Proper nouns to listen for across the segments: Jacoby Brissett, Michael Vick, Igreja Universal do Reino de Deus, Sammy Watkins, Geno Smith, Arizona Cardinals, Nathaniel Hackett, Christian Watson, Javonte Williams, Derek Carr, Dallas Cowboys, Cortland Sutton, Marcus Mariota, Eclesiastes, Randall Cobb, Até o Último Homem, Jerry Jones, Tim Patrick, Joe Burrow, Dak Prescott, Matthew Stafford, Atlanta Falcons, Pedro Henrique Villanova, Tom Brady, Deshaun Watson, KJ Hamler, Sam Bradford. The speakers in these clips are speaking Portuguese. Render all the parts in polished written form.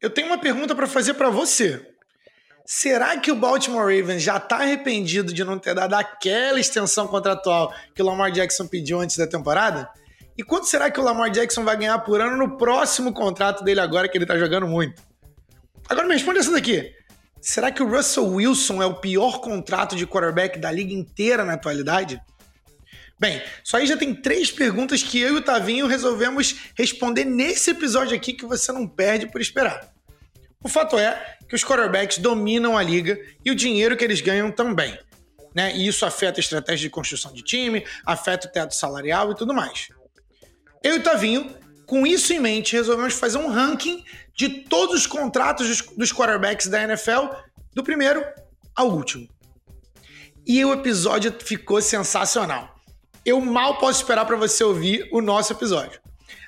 Eu tenho uma pergunta para fazer para você. Será que o Baltimore Ravens já está arrependido de não ter dado aquela extensão contratual que o Lamar Jackson pediu antes da temporada? E quanto será que o Lamar Jackson vai ganhar por ano no próximo contrato dele agora que ele está jogando muito? Agora me responde essa daqui. Será que o Russell Wilson é o pior contrato de quarterback da liga inteira na atualidade? Bem, só aí já tem 3 perguntas que eu e o Tavinho resolvemos responder nesse episódio aqui que você não perde por esperar. O fato é que os quarterbacks dominam a liga e o dinheiro que eles ganham também, né? E isso afeta a estratégia de construção de time, afeta o teto salarial e tudo mais. Eu e o Tavinho, com isso em mente, resolvemos fazer um ranking de todos os contratos dos quarterbacks da NFL, do primeiro ao último. E o episódio ficou sensacional. Eu mal posso esperar para você ouvir o nosso episódio.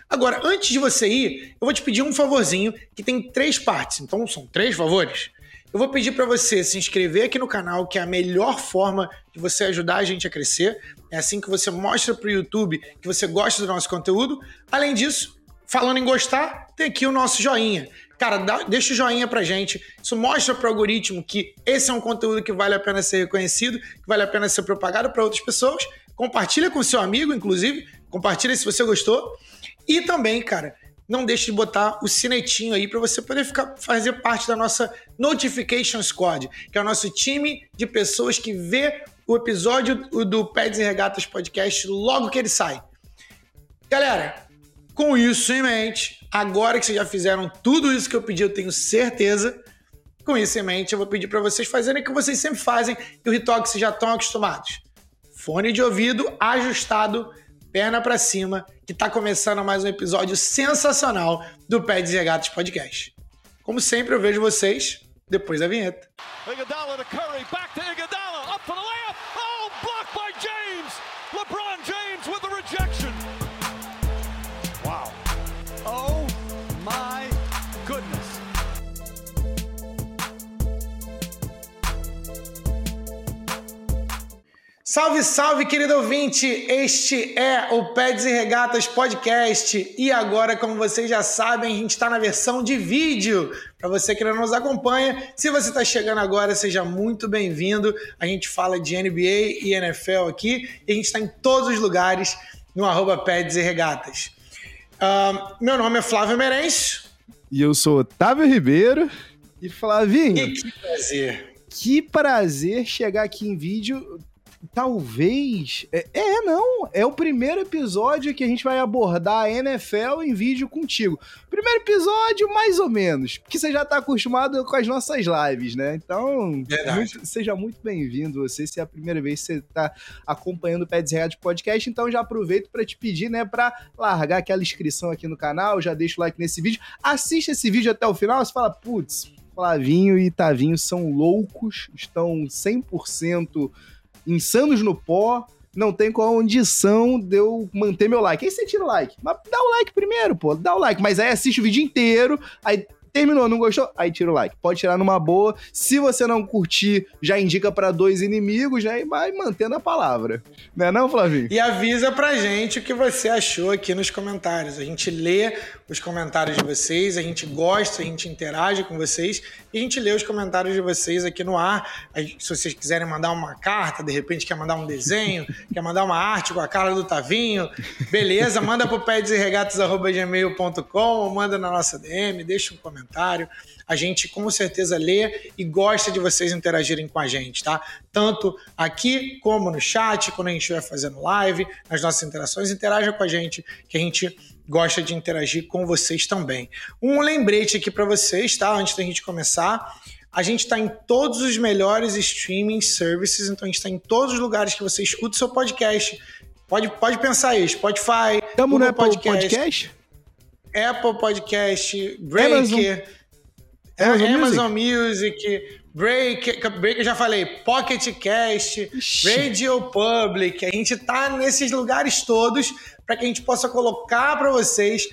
Agora, antes de você ir, eu vou te pedir um favorzinho que tem 3 partes, então são 3 favores. Eu vou pedir para você se inscrever aqui no canal, que é a melhor forma de você ajudar a gente a crescer. É assim que você mostra para o YouTube que você gosta do nosso conteúdo. Além disso, falando em gostar, tem aqui o nosso joinha. Cara, deixa o joinha pra gente. Isso mostra pro algoritmo que esse é um conteúdo que vale a pena ser reconhecido, que vale a pena ser propagado para outras pessoas. Compartilha com seu amigo, inclusive. Compartilha se você gostou. E também, cara, não deixe de botar o sinetinho aí para você poder fazer parte da nossa Notification Squad, que é o nosso time de pessoas que vê o episódio do Pés e Regatas Podcast logo que ele sai. Galera, com isso em mente, agora que vocês já fizeram tudo isso que eu pedi, eu tenho certeza, com isso em mente, eu vou pedir para vocês fazerem o que vocês sempre fazem e o ritual que vocês já estão acostumados. Fone de ouvido ajustado, perna pra cima, que tá começando mais um episódio sensacional do Pés e Regatas Podcast. Como sempre, eu vejo vocês depois da vinheta. Iguodala to Curry, back to Iguodala, up for the layup, oh, blocked by James, LeBron James with the rejection. Wow, oh my goodness. Salve, salve, querido ouvinte! Este é o Pés e Regatas Podcast. E agora, como vocês já sabem, a gente está na versão de vídeo. Para você que não nos acompanha, se você está chegando agora, seja muito bem-vindo. A gente fala de NBA e NFL aqui. E a gente está em todos os lugares no @PédsERegatas. Meu nome é Flávio Meirense. E eu sou Otávio Ribeiro. E Flavinho... E que prazer! Que prazer chegar aqui em vídeo... Talvez... É o primeiro episódio que a gente vai abordar a NFL em vídeo contigo. Primeiro episódio, mais ou menos, porque você já está acostumado com as nossas lives, né? Então, seja muito bem-vindo você, se é a primeira vez que você está acompanhando o Pés e Regatas Podcast, então já aproveito para te pedir, né, para largar aquela inscrição aqui no canal, já deixa o like nesse vídeo, assista esse vídeo até o final, você fala, putz, Flavinho e Tavinho são loucos, estão 100% insanos no pó, não tem condição de eu manter meu like. Aí você tira o like, mas dá o like primeiro, pô, dá o like, mas aí assiste o vídeo inteiro, aí terminou, não gostou? Aí tira o like, pode tirar numa boa, se você não curtir, já indica pra 2 inimigos, né, e vai mantendo a palavra, não é não, Flavinho? E avisa pra gente o que você achou aqui nos comentários, a gente lê os comentários de vocês, a gente gosta, a gente interage com vocês, e a gente lê os comentários de vocês aqui no ar, se vocês quiserem mandar uma carta, de repente quer mandar um desenho, quer mandar uma arte com a cara do Tavinho, beleza, manda pro pedesregatas@gmail.com ou manda na nossa DM, deixa um comentário. A gente com certeza lê e gosta de vocês interagirem com a gente, tá? Tanto aqui como no chat, quando a gente vai fazendo live, nas nossas interações, interaja com a gente, que a gente gosta de interagir com vocês também. Um lembrete aqui para vocês, tá? Antes da gente começar, a gente tá em todos os melhores streaming services, então a gente tá em todos os lugares que você escuta o seu podcast. Pode pensar aí, Spotify, tamo no Apple Podcast? Apple Podcast, Breaker, Amazon Music, Breaker, já falei, Pocket Cast, Radio Public. A gente tá nesses lugares todos para que a gente possa colocar para vocês,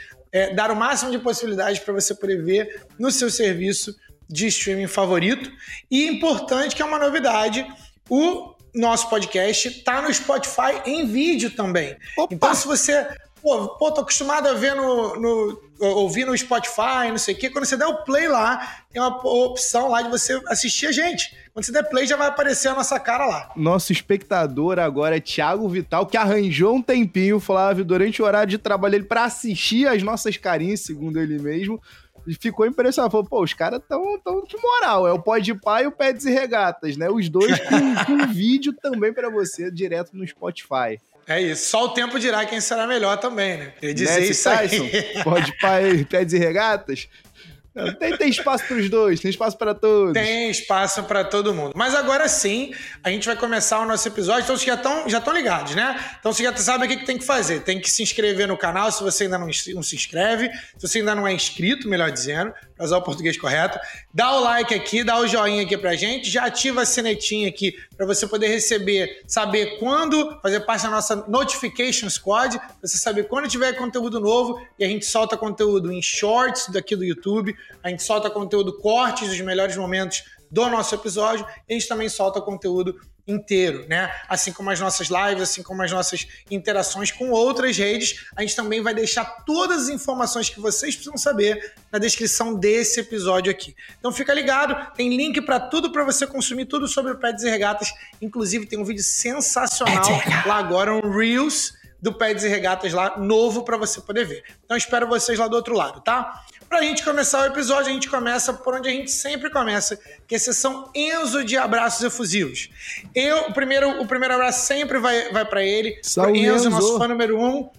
dar o máximo de possibilidades para você poder ver no seu serviço de streaming favorito. E importante que é uma novidade, o nosso podcast tá no Spotify em vídeo também. Opa. Então se você Pô, tô acostumado a ver ouvir no Spotify, não sei o quê. Quando você der o play lá, tem uma opção lá de você assistir a gente. Quando você der play, já vai aparecer a nossa cara lá. Nosso espectador agora é Thiago Vital, que arranjou um tempinho, Flávio, durante o horário de trabalho dele, pra assistir as nossas carinhas, segundo ele mesmo. E ficou impressionado. Falou, pô, os caras tão de moral. É o Pode Pai e o Pé de Regatas, né? Os dois com vídeo também pra você, direto no Spotify. É isso. Só o tempo dirá quem será melhor também, né? Queria dizer Nesse isso aí. Tyson, Pode Pai e Pé de Regatas? Tem espaço para os dois, tem espaço para todos. Tem espaço para todo mundo. Mas agora sim, a gente vai começar o nosso episódio. Então vocês já estão ligados, né? Então vocês já sabem o que tem que fazer. Tem que se inscrever no canal, se você ainda não se inscreve. Se você ainda não é inscrito, melhor dizendo, para usar o português correto. Dá o like aqui, dá o joinha aqui pra gente. Já ativa a sinetinha aqui para você poder saber quando, fazer parte da nossa Notification Squad, pra você saber quando tiver conteúdo novo. E a gente solta conteúdo em shorts daqui do YouTube. A gente solta conteúdo cortes dos melhores momentos do nosso episódio e a gente também solta conteúdo inteiro, né? Assim como as nossas lives, assim como as nossas interações com outras redes, a gente também vai deixar todas as informações que vocês precisam saber na descrição desse episódio aqui. Então fica ligado, tem link pra tudo, pra você consumir tudo sobre o Pets e Regatas. Inclusive tem um vídeo sensacional lá agora, um Reels do Pets e Regatas lá, novo pra você poder ver. Então espero vocês lá do outro lado, tá? Pra gente começar o episódio, a gente começa por onde a gente sempre começa, que é a sessão Enzo de abraços efusivos. O primeiro abraço sempre vai pra ele. Salve, Enzo, nosso fã número 1,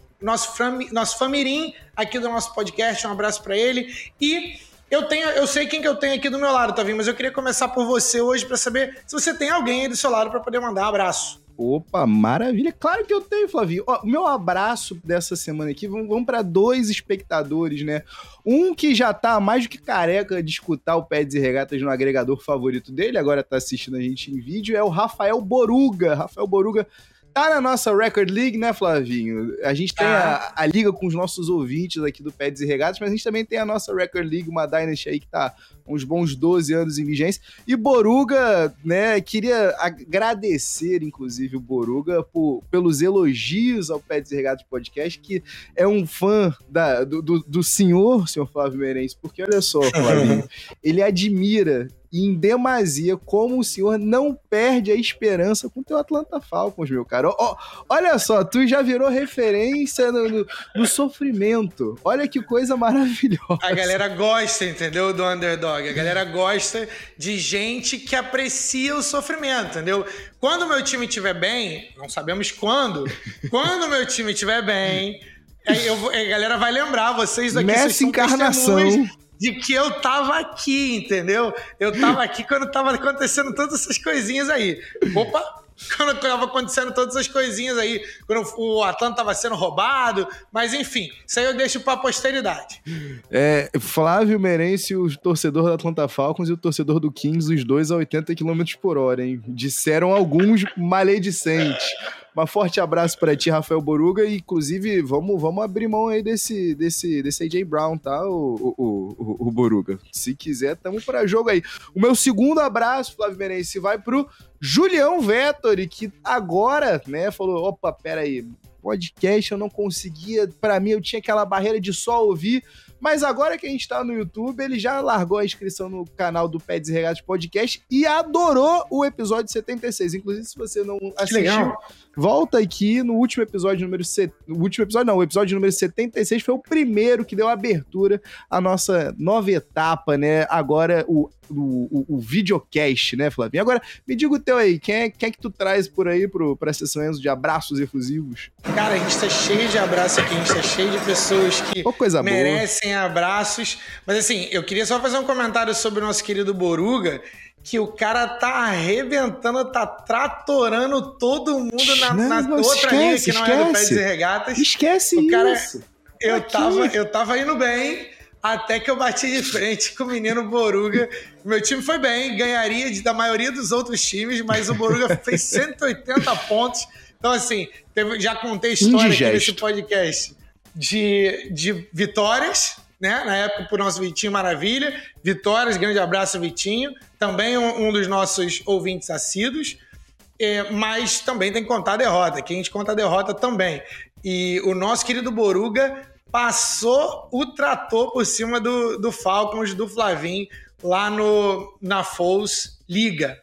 nosso famirim aqui do nosso podcast, um abraço pra ele. E eu sei quem que eu tenho aqui do meu lado, Tavinho, mas eu queria começar por você hoje pra saber se você tem alguém aí do seu lado pra poder mandar um abraço. Opa, maravilha. Claro que eu tenho, Flavinho. O meu abraço dessa semana aqui, vamos para dois espectadores, né? Um que já tá mais do que careca de escutar o Pés e Regatas no agregador favorito dele, agora tá assistindo a gente em vídeo, é o Rafael Boruga. Rafael Boruga tá na nossa Record League, né, Flavinho? A gente tem a liga com os nossos ouvintes aqui do Pés e Regatas, mas a gente também tem a nossa Record League, uma Dynasty aí que tá uns bons 12 anos em vigência. E Boruga, né, queria agradecer, inclusive, o Boruga pelos elogios ao Pets e Regatas Podcast, que é um fã do senhor Flávio Meirense, porque olha só, Flávio, ele admira e em demasia como o senhor não perde a esperança com o teu Atlanta Falcons, meu cara. Olha só, tu já virou referência no sofrimento. Olha que coisa maravilhosa. A galera gosta, entendeu, do underdog. A galera gosta de gente que aprecia o sofrimento, entendeu? Quando o meu time estiver bem, não sabemos quando o meu time estiver bem, a galera vai lembrar vocês daqui. Nessa encarnação de que eu tava aqui, entendeu? Eu tava aqui quando tava acontecendo todas essas coisinhas aí. Opa! Quando tava acontecendo todas essas coisinhas aí, quando o Atlanta tava sendo roubado, mas enfim, isso aí eu deixo pra posteridade. Flávio Meirense, o torcedor do Atlanta Falcons, e o torcedor do Kings, os dois a 80 km por hora, hein? Disseram alguns maledicentes. Um forte abraço pra ti, Rafael Boruga, e inclusive vamos abrir mão aí desse AJ Brown, tá, o Boruga? Se quiser, tamo pra jogo aí. O meu segundo abraço, Flávio Meirense, vai pro Julião Vettori, que agora, né, falou, opa, peraí, podcast eu não conseguia, pra mim eu tinha aquela barreira de só ouvir, mas agora que a gente tá no YouTube, ele já largou a inscrição no canal do Pets e Regatas Podcast e adorou o episódio 76. Inclusive, se você não assistiu, volta aqui no último episódio número... o episódio número 76 foi o primeiro que deu abertura à nossa nova etapa, né? Agora, o videocast, né, Flavinho? Agora, me diga o teu aí, quem é que tu traz por aí pra sessão Enzo de abraços efusivos? Cara, a gente tá cheio de abraços aqui, a gente tá cheio de pessoas que merecem abraços. Mas assim, eu queria só fazer um comentário sobre o nosso querido Boruga, que o cara tá arrebentando, tá tratorando todo mundo na outra linha que não é do Pés e Regatas. Esquece o cara, isso. Eu tava indo bem, até que eu bati de frente com o menino Boruga. Meu time foi bem, ganharia da maioria dos outros times, mas o Boruga fez 180 pontos. Então assim, já contei história aqui nesse podcast de vitórias, né? Na época, pro nosso Vitinho Maravilha. Vitórias, grande abraço, Vitinho. Também um dos nossos ouvintes assíduos. Mas também tem que contar a derrota, que a gente conta a derrota também. E o nosso querido Boruga passou o trator por cima do Falcons, do Flavim, lá na Foles Liga.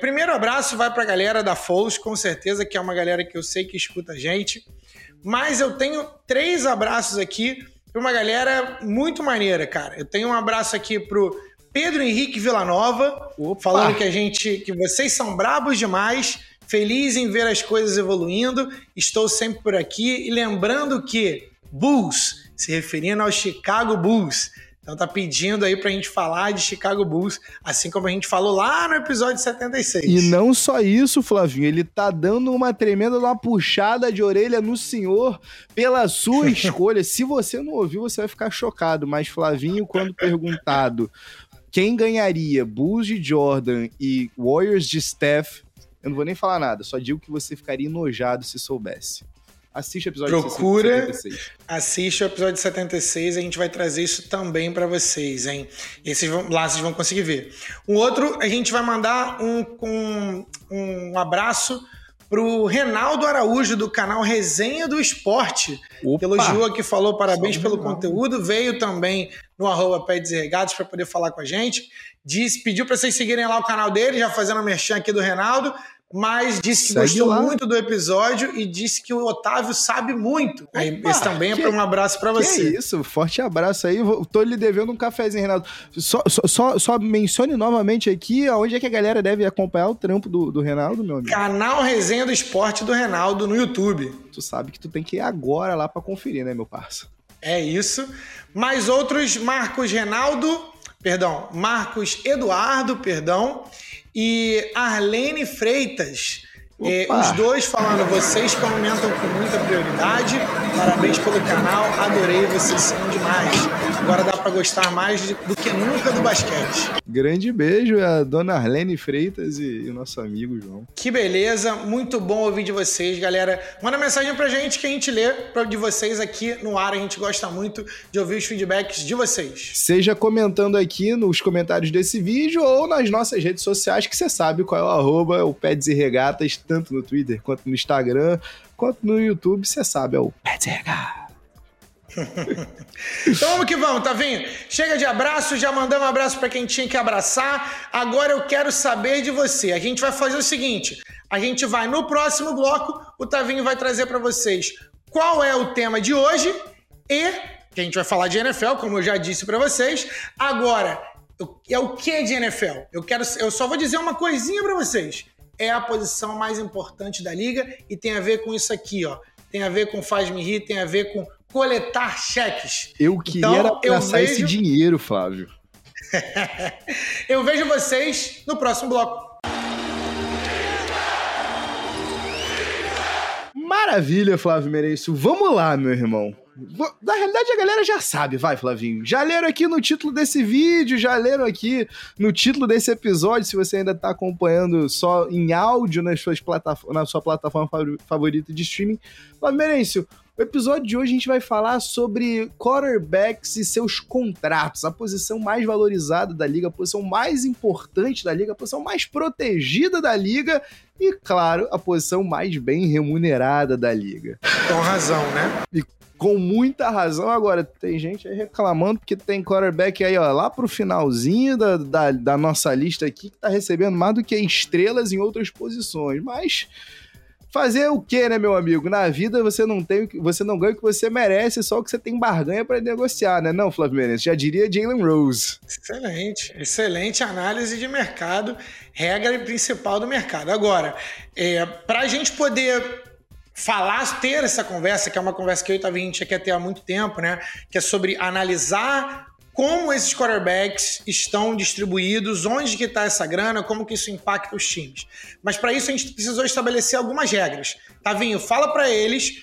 Primeiro abraço vai para a galera da Foles, com certeza que é uma galera que eu sei que escuta a gente. Mas eu tenho 3 abraços aqui para uma galera muito maneira, cara. Eu tenho um abraço aqui pro Pedro Henrique Villanova, falando que vocês são brabos demais, feliz em ver as coisas evoluindo, estou sempre por aqui. E lembrando que Bulls, se referindo ao Chicago Bulls. Então tá pedindo aí pra gente falar de Chicago Bulls, assim como a gente falou lá no episódio 76. E não só isso, Flavinho, ele tá dando uma tremenda uma puxada de orelha no senhor pela sua escolha. Se você não ouviu, você vai ficar chocado, mas Flavinho, quando perguntado quem ganharia, Bulls de Jordan e Warriors de Steph, eu não vou nem falar nada, só digo que você ficaria enojado se soubesse. Assiste o episódio 76. Assiste o episódio 76, a gente vai trazer isso também para vocês, hein? Lá vocês vão conseguir ver. O outro, a gente vai mandar um abraço pro Renaldo Araújo, do canal Resenha do Esporte. Opa. Elogiou aqui, falou parabéns pelo conteúdo, veio também no @pé_desregados para poder falar com a gente. Pediu para vocês seguirem lá o canal dele, já fazendo a merchan aqui do Renaldo. Mas disse que gostou muito do episódio e disse que o Otávio sabe muito. Opa, esse também é um abraço pra você. É isso, forte abraço aí. Tô lhe devendo um cafezinho, Renato. Só mencione novamente aqui onde é que a galera deve acompanhar o trampo do Renaldo, meu amigo. Canal Resenha do Esporte do Renaldo no YouTube. Tu sabe que tu tem que ir agora lá pra conferir, né, meu parça? É isso. Mais outros, Marcos Eduardo, e Arlene Freitas, os dois falando, vocês comentam com muita prioridade, parabéns pelo canal, adorei, vocês são demais. Agora dá para gostar mais do que nunca do basquete. Grande beijo a dona Arlene Freitas e o nosso amigo João. Que beleza, muito bom ouvir de vocês, galera. Manda mensagem pra gente que a gente lê de vocês aqui no ar, a gente gosta muito de ouvir os feedbacks de vocês. Seja comentando aqui nos comentários desse vídeo ou nas nossas redes sociais, que você sabe qual é o @ o Pé Desregatas, tanto no Twitter, quanto no Instagram, quanto no YouTube, você sabe, é o Pé Desregatas. Então vamos que vamos, Tavinho. Chega de abraço, já mandamos um abraço para quem tinha que abraçar. Agora eu quero saber de você. A gente vai fazer o seguinte: a gente vai no próximo bloco, o Tavinho vai trazer para vocês qual é o tema de hoje e que a gente vai falar de NFL, como eu já disse para vocês. Agora, é o que de NFL? Eu só vou dizer uma coisinha para vocês. É a posição mais importante da liga e tem a ver com isso aqui, ó. Tem a ver com faz-me rir, tem a ver com coletar cheques. Eu queria passar esse dinheiro, Flávio. Eu vejo vocês no próximo bloco. Maravilha, Flávio Meirense. Vamos lá, meu irmão. Na realidade, a galera já sabe, vai, Flavinho. Já leram aqui no título desse vídeo, já leram aqui no título desse episódio, se você ainda está acompanhando só em áudio na sua plataforma favorita de streaming. Flávio Meirense, o episódio de hoje a gente vai falar sobre quarterbacks e seus contratos, a posição mais valorizada da liga, a posição mais importante da liga, a posição mais protegida da liga e, claro, a posição mais bem remunerada da liga. Com razão, né? E com muita razão. Agora, tem gente aí reclamando porque tem quarterback aí, ó, lá pro finalzinho da nossa lista aqui que tá recebendo mais do que estrelas em outras posições, mas fazer o quê, né, meu amigo? Na vida você não ganha o que você merece, só o que você tem barganha para negociar, né? Não, Flávio Meirense, já diria Jalen Rose. Excelente análise de mercado, regra principal do mercado. Agora, para a gente poder ter essa conversa, que é uma conversa que eu e o Tavinho a gente quer ter há muito tempo, né? Que é sobre analisar como esses quarterbacks estão distribuídos, onde que está essa grana, como que isso impacta os times. Mas para isso a gente precisou estabelecer algumas regras. Tavinho, fala para eles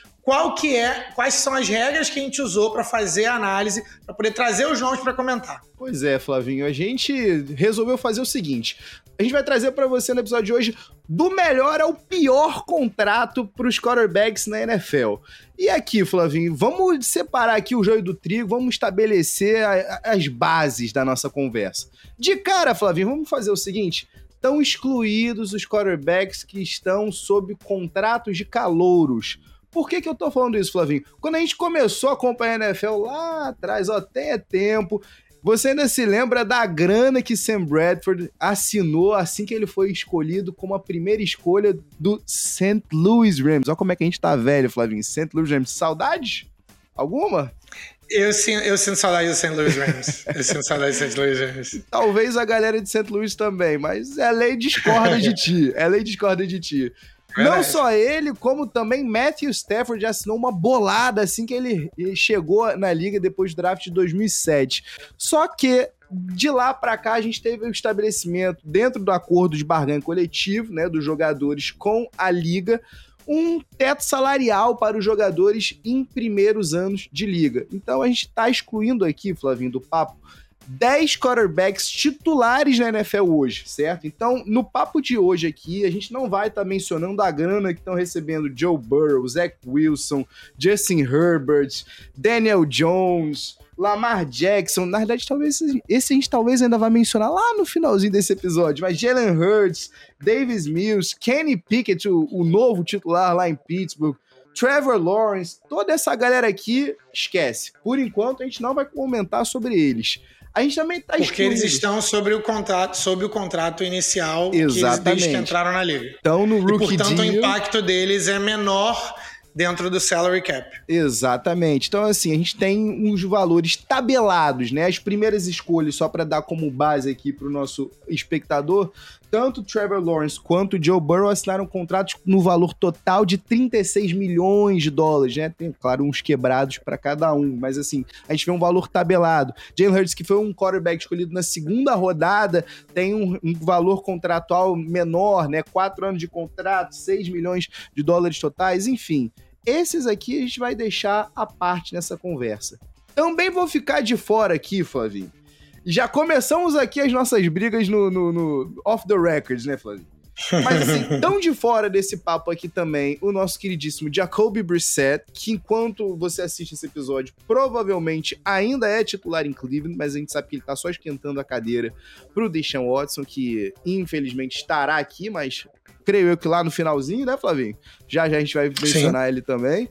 quais são as regras que a gente usou para fazer a análise, para poder trazer os nomes para comentar. Pois é, Flavinho, a gente resolveu fazer o seguinte: a gente vai trazer para você no episódio de hoje do melhor ao pior contrato para os quarterbacks na NFL. E aqui, Flavinho, vamos separar aqui o joio do trigo, vamos estabelecer as bases da nossa conversa. De cara, Flavinho, vamos fazer o seguinte: estão excluídos os quarterbacks que estão sob contratos de calouros. Por que eu tô falando isso, Flavinho? Quando a gente começou a acompanhar a NFL lá atrás, ó, tem tempo, você ainda se lembra da grana que Sam Bradford assinou assim que ele foi escolhido como a primeira escolha do St. Louis Rams. Olha como é que a gente tá velho, Flavinho. St. Louis Rams, saudade? Alguma? Eu sinto saudade do St. Louis Rams. Eu sinto saudade do St. Louis Rams. Talvez a galera de St. Louis também, mas LA discorda de ti. LA discorda de ti. Verdade. Não só ele, como também Matthew Stafford assinou uma bolada assim que ele chegou na liga depois do draft de 2007. Só que de lá pra cá a gente teve o estabelecimento dentro do acordo de barganha coletivo, né, dos jogadores com a liga, um teto salarial para os jogadores em primeiros anos de liga. Então a gente tá excluindo aqui, Flavinho, do papo, 10 quarterbacks titulares na NFL hoje, certo? Então, no papo de hoje aqui, a gente não vai estar mencionando a grana que estão recebendo Joe Burrow, Zach Wilson, Justin Herbert, Daniel Jones, Lamar Jackson. Na verdade, talvez esse a gente talvez ainda vai mencionar lá no finalzinho desse episódio, mas Jalen Hurts, Davis Mills, Kenny Pickett, o novo titular lá em Pittsburgh, Trevor Lawrence, toda essa galera aqui, esquece. Por enquanto, a gente não vai comentar sobre eles. A gente também tá excluindo. Porque eles estão sobre o contrato inicial. Exatamente. Que eles desde que entraram na liga. Então, no rookie deal, portanto, o impacto deles é menor dentro do salary cap. Exatamente. Então, assim, a gente tem os valores tabelados, né? As primeiras escolhas, só para dar como base aqui para o nosso espectador, tanto o Trevor Lawrence quanto o Joe Burrow assinaram contratos no valor total de $36 milhões, né? Tem, claro, uns quebrados para cada um, mas assim, a gente vê um valor tabelado. Jalen Hurts, que foi um quarterback escolhido na segunda rodada, tem um valor contratual menor, né? 4 anos de contrato, $6 milhões totais, enfim. Esses aqui a gente vai deixar à parte nessa conversa. Também vou ficar de fora aqui, Flavinho. Já começamos aqui as nossas brigas no off the records, né, Flavinho? Mas assim, tão de fora desse papo aqui também, o nosso queridíssimo Jacoby Brissett, que enquanto você assiste esse episódio, provavelmente ainda é titular em Cleveland, mas a gente sabe que ele tá só esquentando a cadeira pro Deshaun Watson, que infelizmente estará aqui, mas creio eu que lá no finalzinho, né, Flavinho? Já a gente vai mencionar ele também.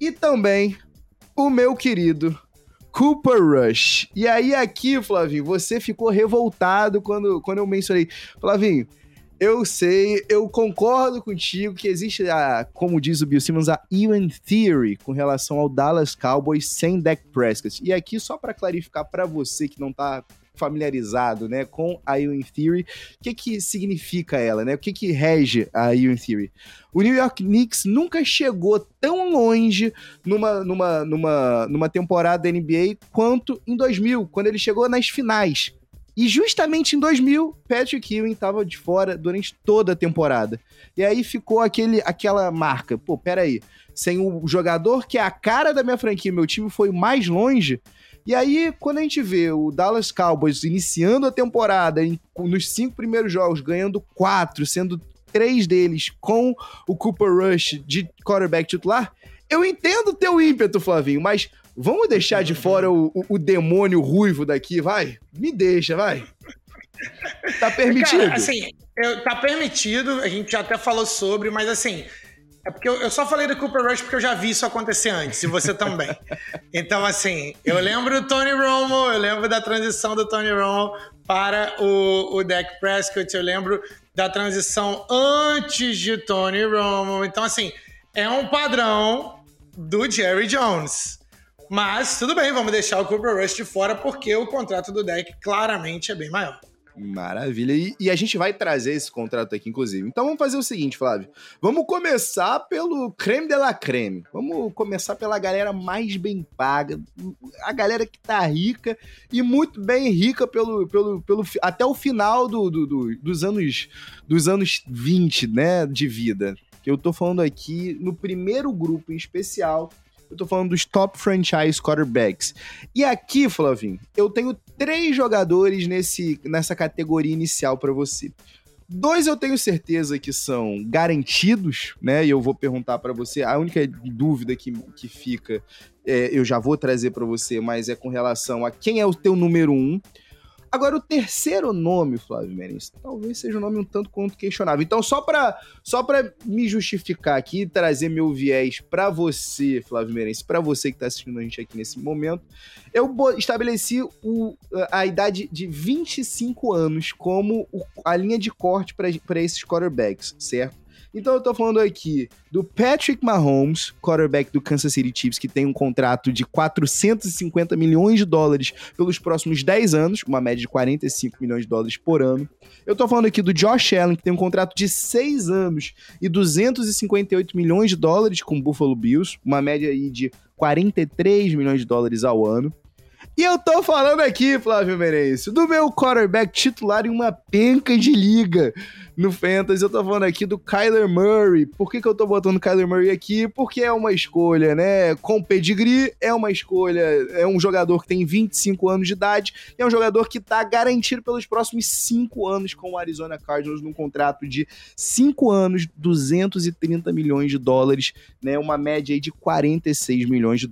E também o meu querido Cooper Rush. E aí aqui, Flavinho, você ficou revoltado quando eu mencionei. Flavinho, eu sei, eu concordo contigo que existe, como diz o Bill Simmons, a even theory com relação ao Dallas Cowboys sem Dak Prescott. E aqui, só para clarificar para você que não tá familiarizado, né, com a Ewing Theory, o que significa ela, né, o que rege a Ewing Theory? O New York Knicks nunca chegou tão longe numa temporada da NBA quanto em 2000, quando ele chegou nas finais. E justamente em 2000, Patrick Ewing estava de fora durante toda a temporada. E aí ficou aquela marca, pô, peraí, sem o jogador que é a cara da minha franquia, meu time foi mais longe. E aí, quando a gente vê o Dallas Cowboys iniciando a temporada nos 5 primeiros jogos, ganhando 4, sendo 3 deles com o Cooper Rush de quarterback titular, eu entendo o teu ímpeto, Flavinho, mas vamos deixar de fora o demônio ruivo daqui, vai? Me deixa, vai. Tá permitido? Cara, assim, tá permitido, a gente já até falou sobre, mas assim... É porque eu só falei do Cooper Rush porque eu já vi isso acontecer antes, e você também. Então, assim, eu lembro do Tony Romo, eu lembro da transição do Tony Romo para o Dak Prescott, eu lembro da transição antes de Tony Romo. Então, assim, é um padrão do Jerry Jones. Mas, tudo bem, vamos deixar o Cooper Rush de fora porque o contrato do Dak claramente é bem maior. Maravilha, e a gente vai trazer esse contrato aqui, inclusive. Então vamos fazer o seguinte, Flávio, vamos começar pelo creme de la creme, vamos começar pela galera mais bem paga, a galera que tá rica e muito bem rica até o final dos anos 20, né, de vida. Eu tô falando aqui no primeiro grupo em especial, eu tô falando dos top franchise quarterbacks. E aqui, Flavinho, eu tenho 3 jogadores nessa categoria inicial para você. 2 eu tenho certeza que são garantidos, né? E eu vou perguntar para você. A única dúvida que fica, eu já vou trazer para você, mas é com relação a quem é o teu número 1. Agora, o terceiro nome, Flávio Meirense, talvez seja um nome um tanto quanto questionável. Então, só pra me justificar aqui e trazer meu viés pra você, Flávio Meirense, pra você que tá assistindo a gente aqui nesse momento, eu estabeleci a idade de 25 anos como a linha de corte pra esses quarterbacks, certo? Então eu tô falando aqui do Patrick Mahomes, quarterback do Kansas City Chiefs, que tem um contrato de $450 milhões pelos próximos 10 anos, uma média de $45 milhões por ano. Eu tô falando aqui do Josh Allen, que tem um contrato de 6 anos e $258 milhões com o Buffalo Bills, uma média aí de $43 milhões ao ano. E eu tô falando aqui, Flávio Meirense, do meu quarterback titular em uma penca de liga no Fantasy. Eu tô falando aqui do Kyler Murray. Por que eu tô botando o Kyler Murray aqui? Porque é uma escolha, né? Com pedigree, é uma escolha. É um jogador que tem 25 anos de idade e é um jogador que tá garantido pelos próximos 5 anos com o Arizona Cardinals num contrato de 5 anos, $230 milhões, né? Uma média aí de $46 milhões.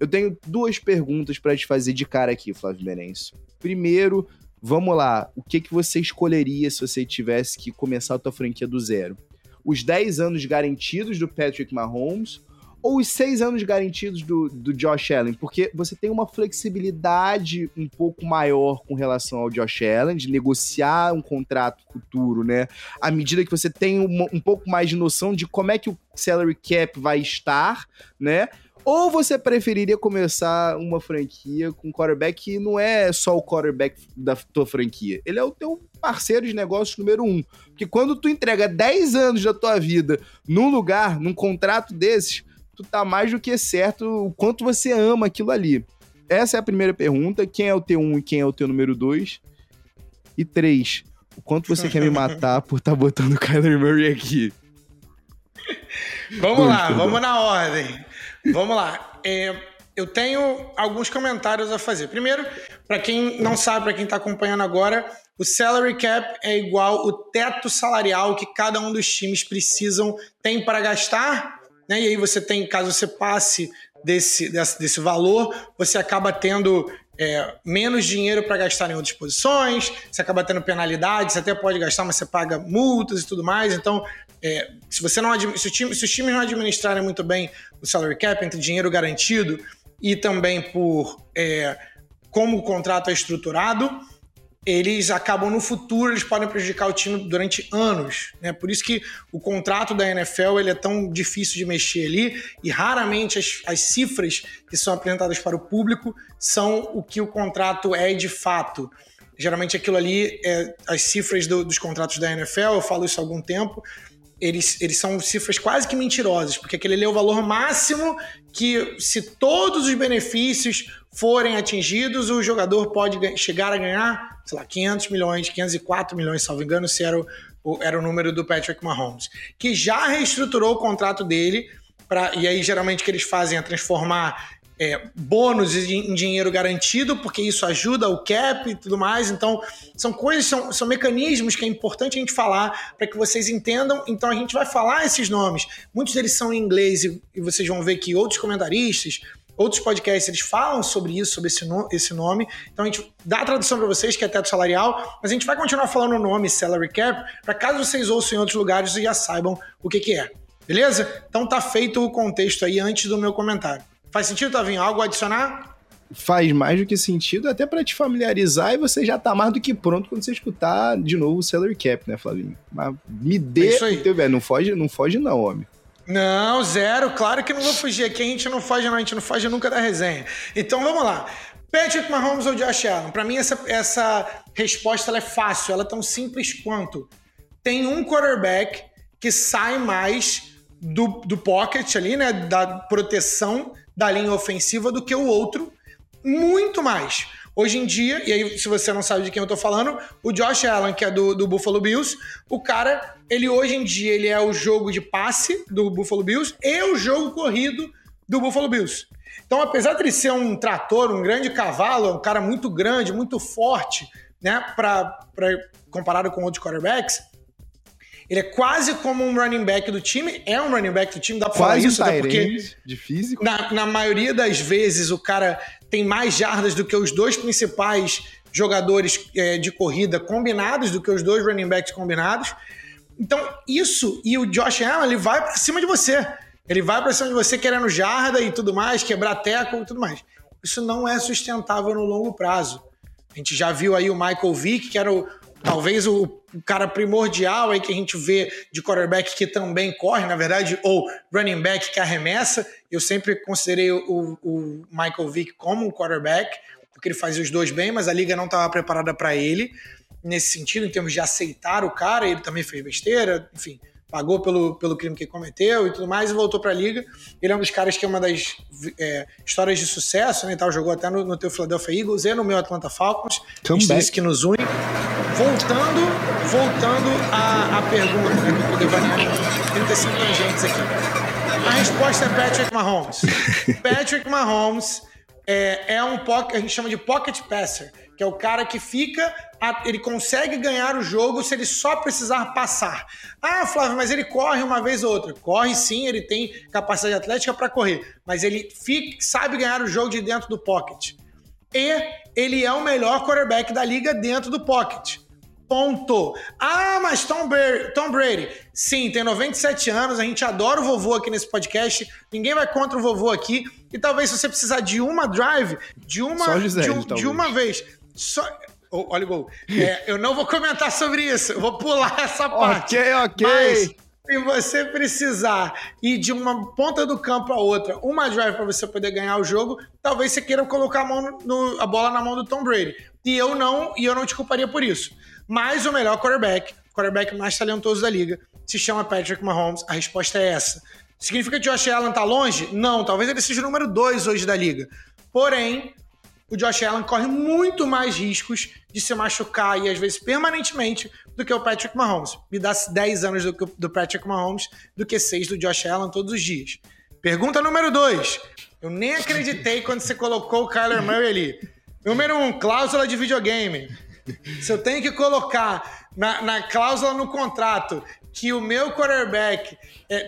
Eu tenho 2 perguntas para te fazer de cara aqui, Flávio Meirense. Primeiro, vamos lá. O que você escolheria se você tivesse que começar a tua franquia do zero? Os 10 anos garantidos do Patrick Mahomes ou os 6 anos garantidos do Josh Allen? Porque você tem uma flexibilidade um pouco maior com relação ao Josh Allen, de negociar um contrato futuro, né? À medida que você tem um pouco mais de noção de como é que o salary cap vai estar, né? Ou você preferiria começar uma franquia com um quarterback que não é só o quarterback da tua franquia? Ele é o teu parceiro de negócios número 1. Porque quando tu entrega 10 anos da tua vida num lugar, num contrato desses, tu tá mais do que certo o quanto você ama aquilo ali. Essa é a primeira pergunta. Quem é o teu 1 e quem é o teu número 2? E 3, o quanto você quer me matar por tá botando o Kyler Murray aqui? Vamos lá, vamos na ordem. Vamos lá, eu tenho alguns comentários a fazer. Primeiro, para quem não sabe, para quem está acompanhando agora, o salary cap é igual o teto salarial que cada um dos times tem para gastar, né? E aí você tem, caso você passe desse valor, você acaba tendo menos dinheiro para gastar em outras posições, você acaba tendo penalidades, você até pode gastar, mas você paga multas e tudo mais, então... Se os times não administrarem muito bem o salary cap, entre dinheiro garantido e também por como o contrato é estruturado, eles acabam no futuro, eles podem prejudicar o time durante anos, né? Por isso que o contrato da NFL ele é tão difícil de mexer ali e raramente as cifras que são apresentadas para o público são o que o contrato é de fato. Geralmente aquilo ali, as cifras dos contratos da NFL, eu falo isso há algum tempo, eles são cifras quase que mentirosas, porque aquele ali é o valor máximo que, se todos os benefícios forem atingidos, o jogador pode chegar a ganhar, sei lá, 500 milhões, 504 milhões, salvo engano, se era o número do Patrick Mahomes, que já reestruturou o contrato dele, e aí geralmente o que eles fazem é transformar bônus em dinheiro garantido, porque isso ajuda o cap e tudo mais. Então, são mecanismos que é importante a gente falar para que vocês entendam. Então, a gente vai falar esses nomes. Muitos deles são em inglês e vocês vão ver que outros comentaristas, outros podcasts, eles falam sobre isso, sobre esse nome. Então, a gente dá a tradução para vocês, que é teto salarial, mas a gente vai continuar falando o nome salary cap, para caso vocês ouçam em outros lugares e já saibam o que é. Beleza? Então, tá feito o contexto aí antes do meu comentário. Faz sentido, Tavinho? Algo a adicionar? Faz mais do que sentido, até para te familiarizar, e você já tá mais do que pronto quando você escutar de novo o salary cap, né, Flavinho? Mas me dê... Isso aí. Teu, não foge não, homem. Não, zero. Claro que não vou fugir aqui. A gente não foge nunca da resenha. Então, vamos lá. Patrick Mahomes ou Josh Allen? Para mim, essa resposta ela é fácil. Ela é tão simples quanto... Tem um quarterback que sai mais do pocket ali, né, da proteção... da linha ofensiva do que o outro, muito mais. Hoje em dia, e aí se você não sabe de quem eu tô falando, o Josh Allen, que é do Buffalo Bills, o cara, ele hoje em dia, ele é o jogo de passe do Buffalo Bills e o jogo corrido do Buffalo Bills. Então, apesar dele ser um trator, um grande cavalo, um cara muito grande, muito forte, né, comparado com outros quarterbacks, ele é quase como um running back do time, dá pra falar isso, até porque de físico. Na maioria das vezes o cara tem mais jardas do que os dois principais jogadores de corrida combinados do que os dois running backs combinados. Então, isso, e o Josh Allen, ele vai para cima de você. Ele vai para cima de você querendo jarda e tudo mais, quebrar teco e tudo mais. Isso não é sustentável no longo prazo. A gente já viu aí o Michael Vick, que era talvez o cara primordial aí que a gente vê de quarterback que também corre, na verdade, ou running back que arremessa. Eu sempre considerei o Michael Vick como um quarterback, porque ele fazia os dois bem, mas a liga não estava preparada para ele. Nesse sentido, em termos de aceitar o cara, ele também fez besteira, enfim, pagou pelo crime que cometeu e tudo mais, e voltou para a liga. Ele é um dos caras que é uma das histórias de sucesso, né, e tal, jogou até no teu Philadelphia Eagles e no meu Atlanta Falcons, isso que nos une. Voltando à pergunta, né, que eu tô devaneando, 35 tangentes aqui. A resposta é Patrick Mahomes. Patrick Mahomes é um pocket, a gente chama de pocket passer, que é o cara que ele consegue ganhar o jogo se ele só precisar passar. Ah, Flávio, mas ele corre uma vez ou outra. Corre sim, ele tem capacidade atlética para correr, mas ele sabe ganhar o jogo de dentro do pocket. E ele é o melhor quarterback da liga dentro do pocket. Ponto. Ah, mas Tom Brady. Sim, tem 97 anos, a gente adora o vovô aqui nesse podcast, ninguém vai contra o vovô aqui, e talvez se você precisar de uma drive, de uma vez... Só... Oh, olha o gol. Eu não vou comentar sobre isso, eu vou pular essa parte. Ok. Mas se você precisar ir de uma ponta do campo a outra, uma drive para você poder ganhar o jogo, talvez você queira colocar a bola na mão do Tom Brady. E eu não te culparia por isso. Mas o melhor quarterback mais talentoso da liga, se chama Patrick Mahomes. A resposta é essa. Significa que o Josh Allen tá longe? Não, talvez ele seja o número 2 hoje da liga. Porém, o Josh Allen corre muito mais riscos de se machucar, e às vezes permanentemente, do que o Patrick Mahomes. Me dá 10 anos do Patrick Mahomes do que 6 do Josh Allen todos os dias. Pergunta número 2. Eu nem acreditei quando você colocou o Kyler Murray ali. Número 1, cláusula de videogame. Se eu tenho que colocar na cláusula no contrato que o meu quarterback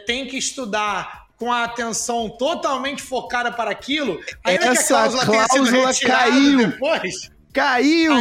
tem que estudar com a atenção totalmente focada para aquilo, ainda essa que a cláusula tenha sido retirada depois... Caiu!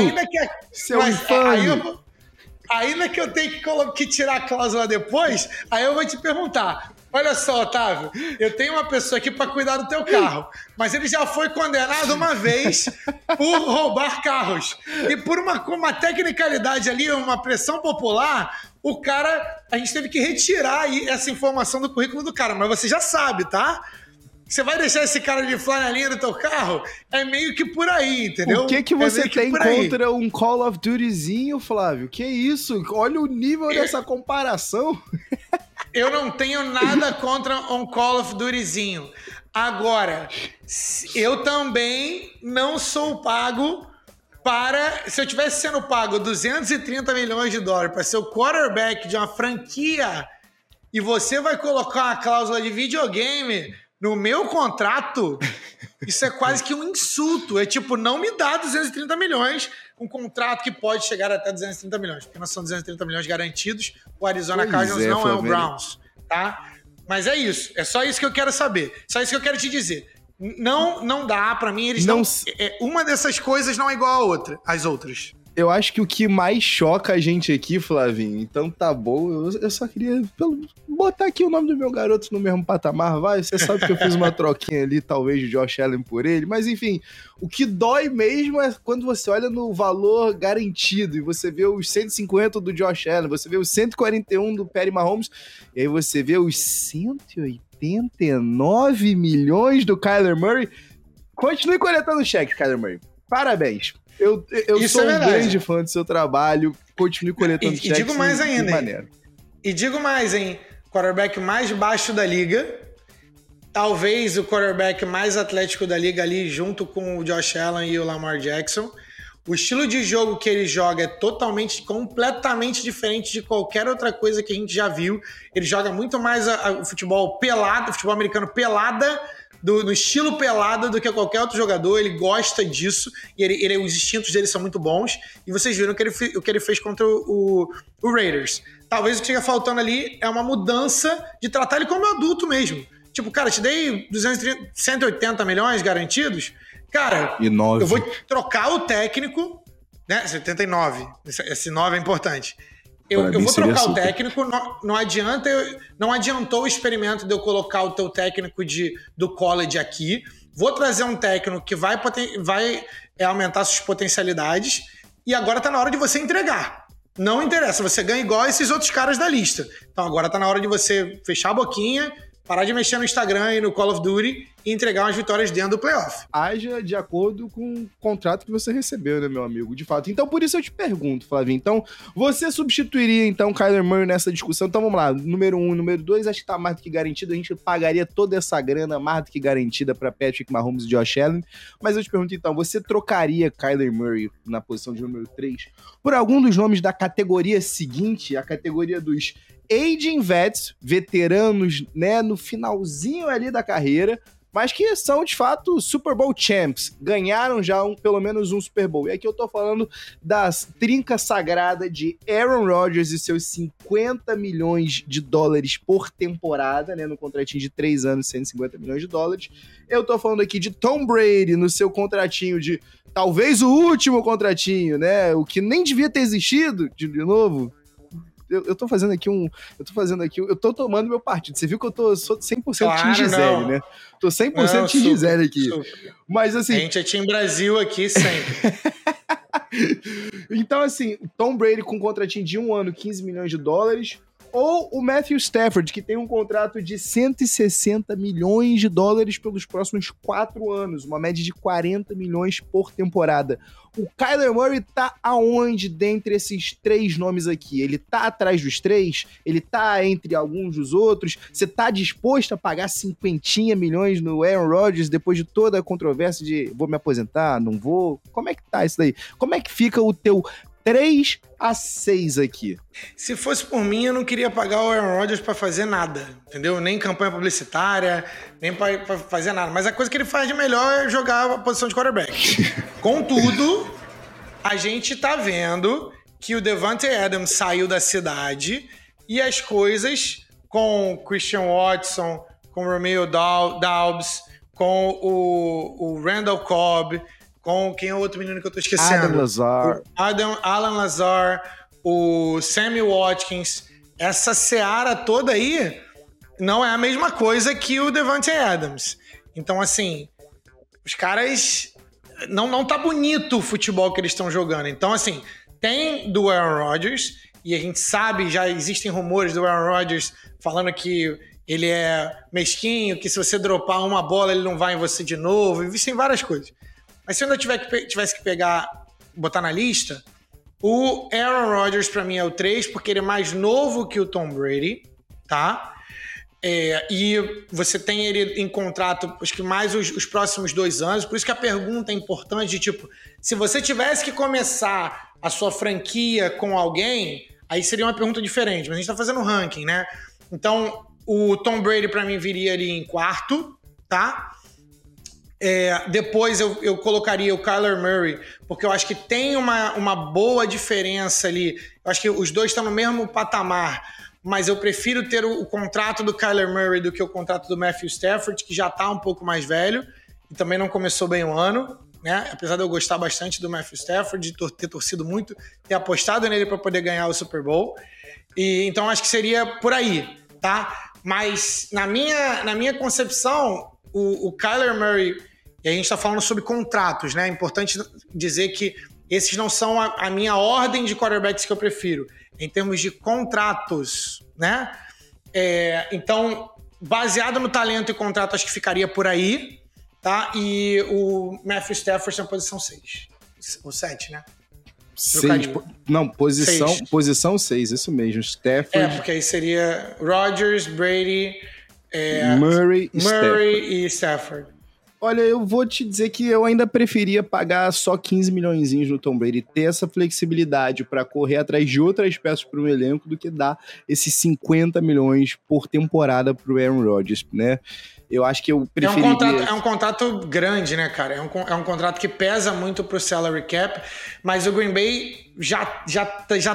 Ainda que eu tenha que tirar a cláusula depois, aí eu vou te perguntar... Olha só, Otávio, eu tenho uma pessoa aqui para cuidar do teu carro, mas ele já foi condenado uma vez por roubar carros. E por uma tecnicalidade ali, uma pressão popular, o cara, a gente teve que retirar aí essa informação do currículo do cara. Mas você já sabe, tá? Você vai deixar esse cara de flanelinha no teu carro? É meio que por aí, entendeu? O que você tem contra um Call of Dutyzinho, Flávio? Que isso? Olha o nível dessa comparação. Eu não tenho nada contra um Call of Dutyzinho. Agora, eu também não sou pago para... Se eu tivesse sendo pago $230 milhões para ser o quarterback de uma franquia e você vai colocar uma cláusula de videogame no meu contrato, isso é quase que um insulto. É tipo, não me dá $230 milhões, um contrato que pode chegar até $230 milhões, porque não são $230 milhões garantidos, o Arizona Cardinals não é o Browns, tá? Mas é isso, é só isso que eu quero saber, só isso que eu quero te dizer. Não dá, pra mim, eles não... uma dessas coisas não é igual a outra, às outras. Eu acho que o que mais choca a gente aqui, Flavinho, então tá bom, eu só queria botar aqui o nome do meu garoto no mesmo patamar, vai, você sabe que eu fiz uma troquinha ali, talvez de Josh Allen por ele, mas enfim, o que dói mesmo é quando você olha no valor garantido e você vê os 150 do Josh Allen, você vê os 141 do Perry Mahomes, e aí você vê os 189 milhões do Kyler Murray. Continue coletando cheques, Kyler Murray. Parabéns. Eu sou um grande fã do seu trabalho, continuo coletando checks. E digo mais ainda, hein? Quarterback mais baixo da liga, talvez o quarterback mais atlético da liga ali, junto com o Josh Allen e o Lamar Jackson. O estilo de jogo que ele joga é completamente diferente de qualquer outra coisa que a gente já viu. Ele joga muito mais o futebol pelado, o futebol americano pelada, no estilo pelado do que qualquer outro jogador. Ele gosta disso, e os instintos dele são muito bons, e vocês viram o que ele fez contra o Raiders. Talvez o que esteja faltando ali é uma mudança de tratar ele como adulto mesmo. Tipo, cara, te dei 180 milhões garantidos, cara, eu vou trocar o técnico né? 79. Esse 9 é importante. Eu vou trocar o técnico, não adiantou o experimento de eu colocar o teu técnico do college aqui. Vou trazer um técnico que vai aumentar suas potencialidades e agora tá na hora de você entregar. Não interessa, você ganha igual esses outros caras da lista. Então agora tá na hora de você fechar a boquinha, parar de mexer no Instagram e no Call of Duty e entregar umas vitórias dentro do playoff. Haja de acordo com o contrato que você recebeu, né, meu amigo? De fato. Então, por isso eu te pergunto, Flavinho. Então, você substituiria, então, Kyler Murray nessa discussão? Então, vamos lá. Número 1, número 2, acho que tá mais do que garantido. A gente pagaria toda essa grana mais do que garantida pra Patrick Mahomes e Josh Allen. Mas eu te pergunto, então, você trocaria Kyler Murray na posição de número 3 por algum dos nomes da categoria seguinte, a categoria dos aging vets, veteranos, né, no finalzinho ali da carreira, mas que são, de fato, Super Bowl champs. Ganharam já pelo menos um Super Bowl. E aqui eu tô falando das trinca sagrada de Aaron Rodgers e seus $50 milhões por temporada, né? No contratinho de 3 anos, $150 milhões. Eu tô falando aqui de Tom Brady no seu contratinho de... Talvez o último contratinho, né? O que nem devia ter existido, de novo... Eu tô tomando meu partido. Você viu que eu sou 100% Team Gisele, não, né? Tô 100% Team Gisele aqui. Super. Mas assim... A gente é Team Brasil aqui sempre. Então assim, Tom Brady com um contratinho de 1 ano, $15 milhões. Ou o Matthew Stafford, que tem um contrato de $160 milhões pelos próximos 4 anos, uma média de $40 milhões por temporada. O Kyler Murray tá aonde dentre esses 3 nomes aqui? Ele tá atrás dos 3? Ele tá entre alguns dos outros? Você tá disposto a pagar $50 milhões no Aaron Rodgers depois de toda a controvérsia de vou me aposentar, não vou? Como é que tá isso daí? Como é que fica o teu 3-6 aqui? Se fosse por mim, eu não queria pagar o Aaron Rodgers pra fazer nada, entendeu? Nem campanha publicitária, nem pra fazer nada. Mas a coisa que ele faz de melhor é jogar a posição de quarterback. Contudo, a gente tá vendo que o Devante Adams saiu da cidade e as coisas com o Christian Watson, com o Romeo Doubs, com o Randall Cobb, com quem é o outro menino que eu tô esquecendo? Alan Lazar, o Sammy Watkins. Essa seara toda aí não é a mesma coisa que o Devante Adams. Então, assim, os caras... Não tá bonito o futebol que eles estão jogando. Então, assim, tem do Aaron Rodgers, e a gente sabe, já existem rumores do Aaron Rodgers falando que ele é mesquinho, que se você dropar uma bola ele não vai em você de novo, existem várias coisas. Mas se eu ainda tivesse que pegar, botar na lista, o Aaron Rodgers pra mim é o 3, porque ele é mais novo que o Tom Brady, tá? E você tem ele em contrato, acho que mais os próximos 2 anos, por isso que a pergunta é importante, de tipo, se você tivesse que começar a sua franquia com alguém, aí seria uma pergunta diferente, mas a gente tá fazendo um ranking, né? Então, o Tom Brady pra mim viria ali em 4º, tá? Depois eu colocaria o Kyler Murray, porque eu acho que tem uma boa diferença ali. Eu acho que os dois estão no mesmo patamar, mas eu prefiro ter o contrato do Kyler Murray do que o contrato do Matthew Stafford, que já está um pouco mais velho e também não começou bem o ano, né? Apesar de eu gostar bastante do Matthew Stafford, de ter torcido muito, ter apostado nele para poder ganhar o Super Bowl. Então acho que seria por aí, tá? Mas na minha concepção, o Kyler Murray... E a gente está falando sobre contratos, né? É importante dizer que esses não são a minha ordem de quarterbacks que eu prefiro, em termos de contratos, né? Então, baseado no talento e contrato, acho que ficaria por aí, tá? E o Matthew Stafford na posição 6. Ou 7, né? 6, não, posição 6, isso mesmo. Stafford... porque aí seria Rodgers, Brady... Murray e Stafford. Olha, eu vou te dizer que eu ainda preferia pagar só $15 milhões no Tom Brady, ter essa flexibilidade para correr atrás de outras peças para o elenco do que dar esses $50 milhões por temporada para o Aaron Rodgers, né? Eu acho que eu preferiria... É um contrato grande, né, cara? É um contrato que pesa muito pro salary cap, mas o Green Bay já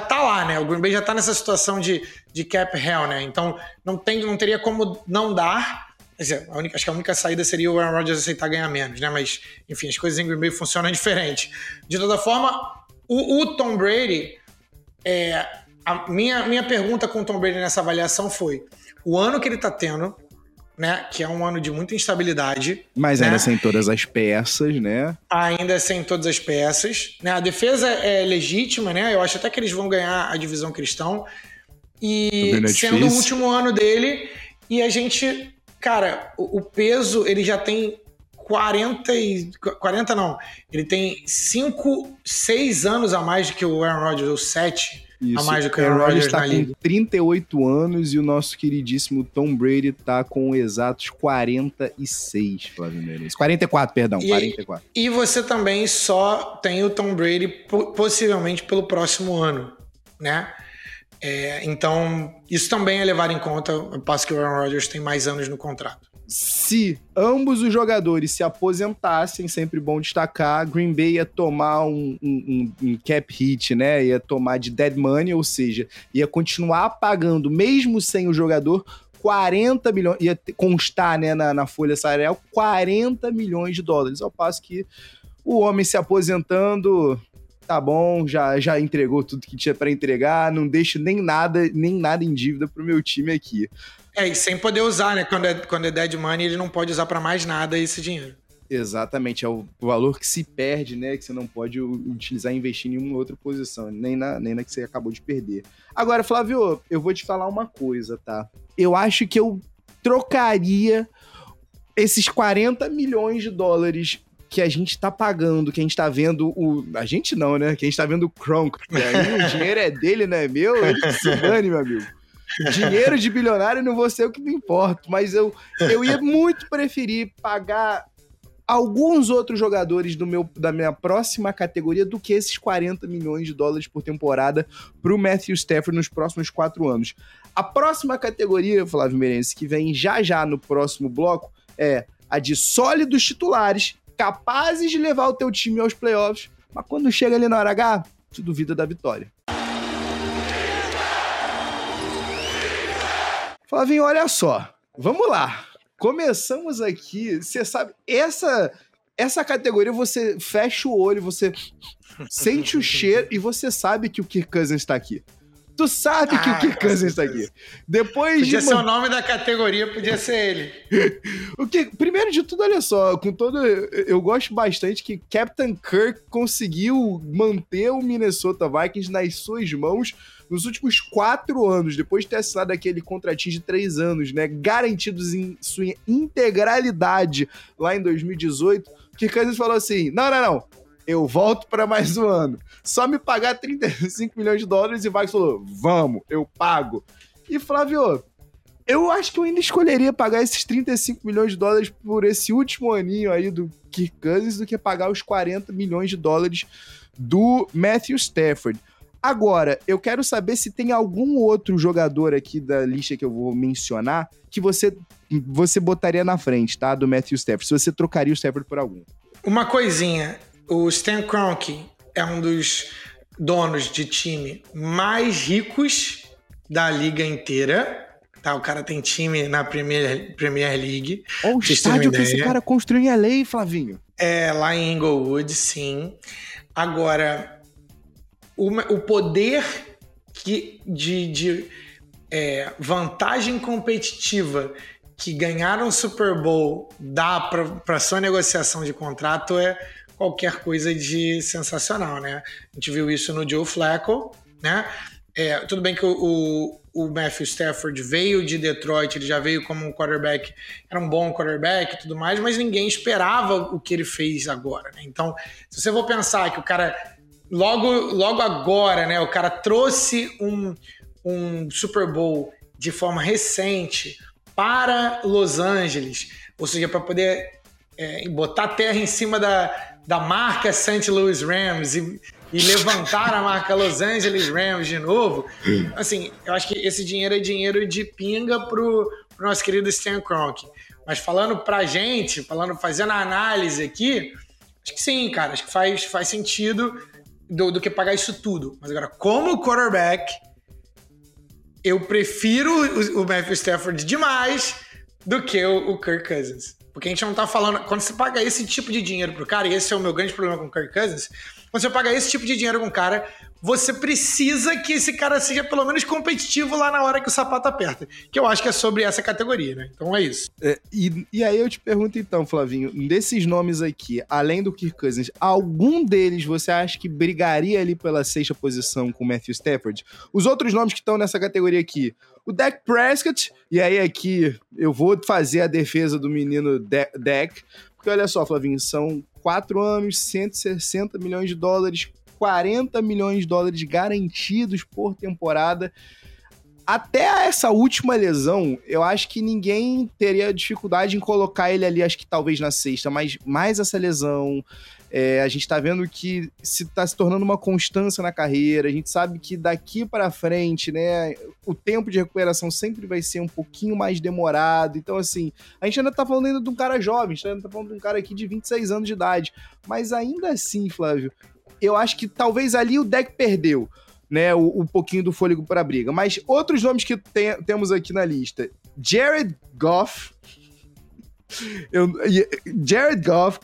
tá lá, né? O Green Bay já tá nessa situação de cap hell, né? Então não teria como não dar... Quer dizer, acho que a única saída seria o Aaron Rodgers aceitar ganhar menos, né? Mas, enfim, as coisas em Green Bay funcionam diferente. De toda forma, O Tom Brady, a minha pergunta com o Tom Brady nessa avaliação foi o ano que ele tá tendo, né, que é um ano de muita instabilidade. Mas ainda sem todas as peças, né? Ainda sem todas as peças. Né? A defesa é legítima, né? Eu acho até que eles vão ganhar a divisão que eles estão. E sendo o último ano dele, e a gente, cara, o peso, ele já tem 6 anos a mais do que o Aaron Rodgers, ou 7 a mais do que o Aaron Rodgers está com 38 anos e o nosso queridíssimo Tom Brady está com exatos 46, Flávio Meirense. 44, perdão, 44. E você também só tem o Tom Brady possivelmente pelo próximo ano, né? Então, isso também é levado em conta, ao passo que o Aaron Rodgers tem mais anos no contrato. Se ambos os jogadores se aposentassem, sempre bom destacar, Green Bay ia tomar um cap hit, né? Ia tomar de dead money, ou seja, ia continuar pagando, mesmo sem o jogador, 40 milhões, ia constar, né, na folha salarial, 40 milhões de dólares, ao passo que o homem se aposentando... Tá bom, já entregou tudo que tinha pra entregar, não deixo nem nada em dívida pro meu time aqui. E sem poder usar, né? Quando é dead money, ele não pode usar pra mais nada esse dinheiro. Exatamente, é o valor que se perde, né? Que você não pode utilizar e investir em nenhuma outra posição, nem na que você acabou de perder. Agora, Flávio, eu vou te falar uma coisa, tá? Eu acho que eu trocaria esses 40 milhões de dólares que a gente tá pagando, que a gente tá vendo o... A gente não, né? Que a gente tá vendo o Kroenke. Aí o dinheiro é dele, não é meu? Ele que se dane, meu amigo. Dinheiro de bilionário não vou ser o que me importa, mas eu ia muito preferir pagar alguns outros jogadores da minha próxima categoria do que esses 40 milhões de dólares por temporada pro Matthew Stafford nos próximos 4 anos. A próxima categoria, Flávio Meirense, que vem já no próximo bloco, é a de sólidos titulares capazes de levar o teu time aos playoffs, mas quando chega ali na hora H, tu duvida da vitória. Flavinho, olha só, vamos lá. Começamos aqui, você sabe, essa categoria você fecha o olho, você sente o cheiro e você sabe que o Kirk Cousins está aqui. Tu sabe que o Kirk Cousins está aqui. Depois podia ser o nome da categoria, podia ser ele. Primeiro de tudo, olha só, eu gosto bastante que Captain Kirk conseguiu manter o Minnesota Vikings nas suas mãos nos últimos 4 anos, depois de ter assinado aquele contratinho de 3 anos, né, garantidos em sua integralidade lá em 2018, o Kirk Cousins falou assim, não, eu volto para mais um ano. Só me pagar 35 milhões de dólares e o Vikings falou, vamos, eu pago. E Flávio, eu acho que eu ainda escolheria pagar esses 35 milhões de dólares por esse último aninho aí do Kirk Cousins do que pagar os 40 milhões de dólares do Matthew Stafford. Agora, eu quero saber se tem algum outro jogador aqui da lista que eu vou mencionar que você botaria na frente, tá? Do Matthew Stafford, se você trocaria o Stafford por algum. Uma coisinha... O Stan Kroenke é um dos donos de time mais ricos da liga inteira. Tá, o cara tem time na Premier League. Olha o estádio que esse cara construiu em LA, Flavinho. Lá em Inglewood, sim. Agora, o poder de vantagem competitiva que ganhar um Super Bowl dá para sua negociação de contrato é... qualquer coisa de sensacional, né? A gente viu isso no Joe Flacco, né? Tudo bem que o Matthew Stafford veio de Detroit, ele já veio como um quarterback, era um bom quarterback e tudo mais, mas ninguém esperava o que ele fez agora, né? Então, se você for pensar que o cara, logo agora, né? O cara trouxe um Super Bowl de forma recente para Los Angeles, ou seja, para poder... botar terra em cima da marca St. Louis Rams e levantar a marca Los Angeles Rams de novo, assim, eu acho que esse dinheiro é dinheiro de pinga pro nosso querido Stan Kroenke. Mas falando pra gente, fazendo a análise aqui, acho que sim, cara, acho que faz sentido do que pagar isso tudo. Mas agora, como quarterback, eu prefiro o Matthew Stafford demais do que o Kirk Cousins. Porque a gente não tá falando... Quando você paga esse tipo de dinheiro pro cara, e esse é o meu grande problema com o Kirk Cousins, quando você paga esse tipo de dinheiro com o cara, você precisa que esse cara seja pelo menos competitivo lá na hora que o sapato aperta. Que eu acho que é sobre essa categoria, né? Então é isso. E aí eu te pergunto então, Flavinho, desses nomes aqui, além do Kirk Cousins, algum deles você acha que brigaria ali pela sexta posição com o Matthew Stafford? Os outros nomes que estão nessa categoria aqui, o Dak Prescott, e aí aqui eu vou fazer a defesa do menino Dak, porque olha só, Flavinho, são 4 anos, $160 milhões, $40 milhões garantidos por temporada. Até essa última lesão, eu acho que ninguém teria dificuldade em colocar ele ali, acho que talvez na sexta, mas mais essa lesão, a gente tá vendo que tá se tornando uma constância na carreira, a gente sabe que daqui para frente, né, o tempo de recuperação sempre vai ser um pouquinho mais demorado, então assim, a gente ainda tá falando ainda de um cara jovem, a gente ainda tá falando de um cara aqui de 26 anos de idade, mas ainda assim, Flávio, eu acho que talvez ali o Dak perdeu, né, um pouquinho do fôlego para a briga. Mas outros nomes que temos aqui na lista. Jared Goff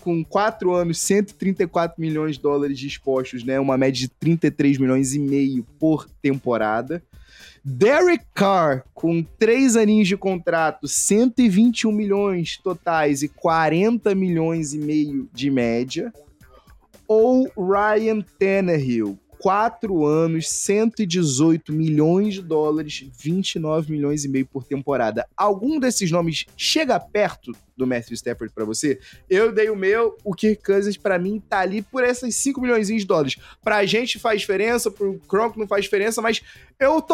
com 4 anos, $134 milhões dispostos, né, uma média de $33,5 milhões por temporada. Derek Carr com 3 aninhos de contrato, $121 milhões totais e $40,5 milhões de média. Ou Ryan Tannehill, 4 anos, $118 milhões, $29,5 milhões por temporada. Algum desses nomes chega perto do Matthew Stafford pra você? Eu dei o meu, o Kirk Cousins pra mim tá ali por essas $5 milhões. Pra gente faz diferença, pro Kroenke não faz diferença, mas eu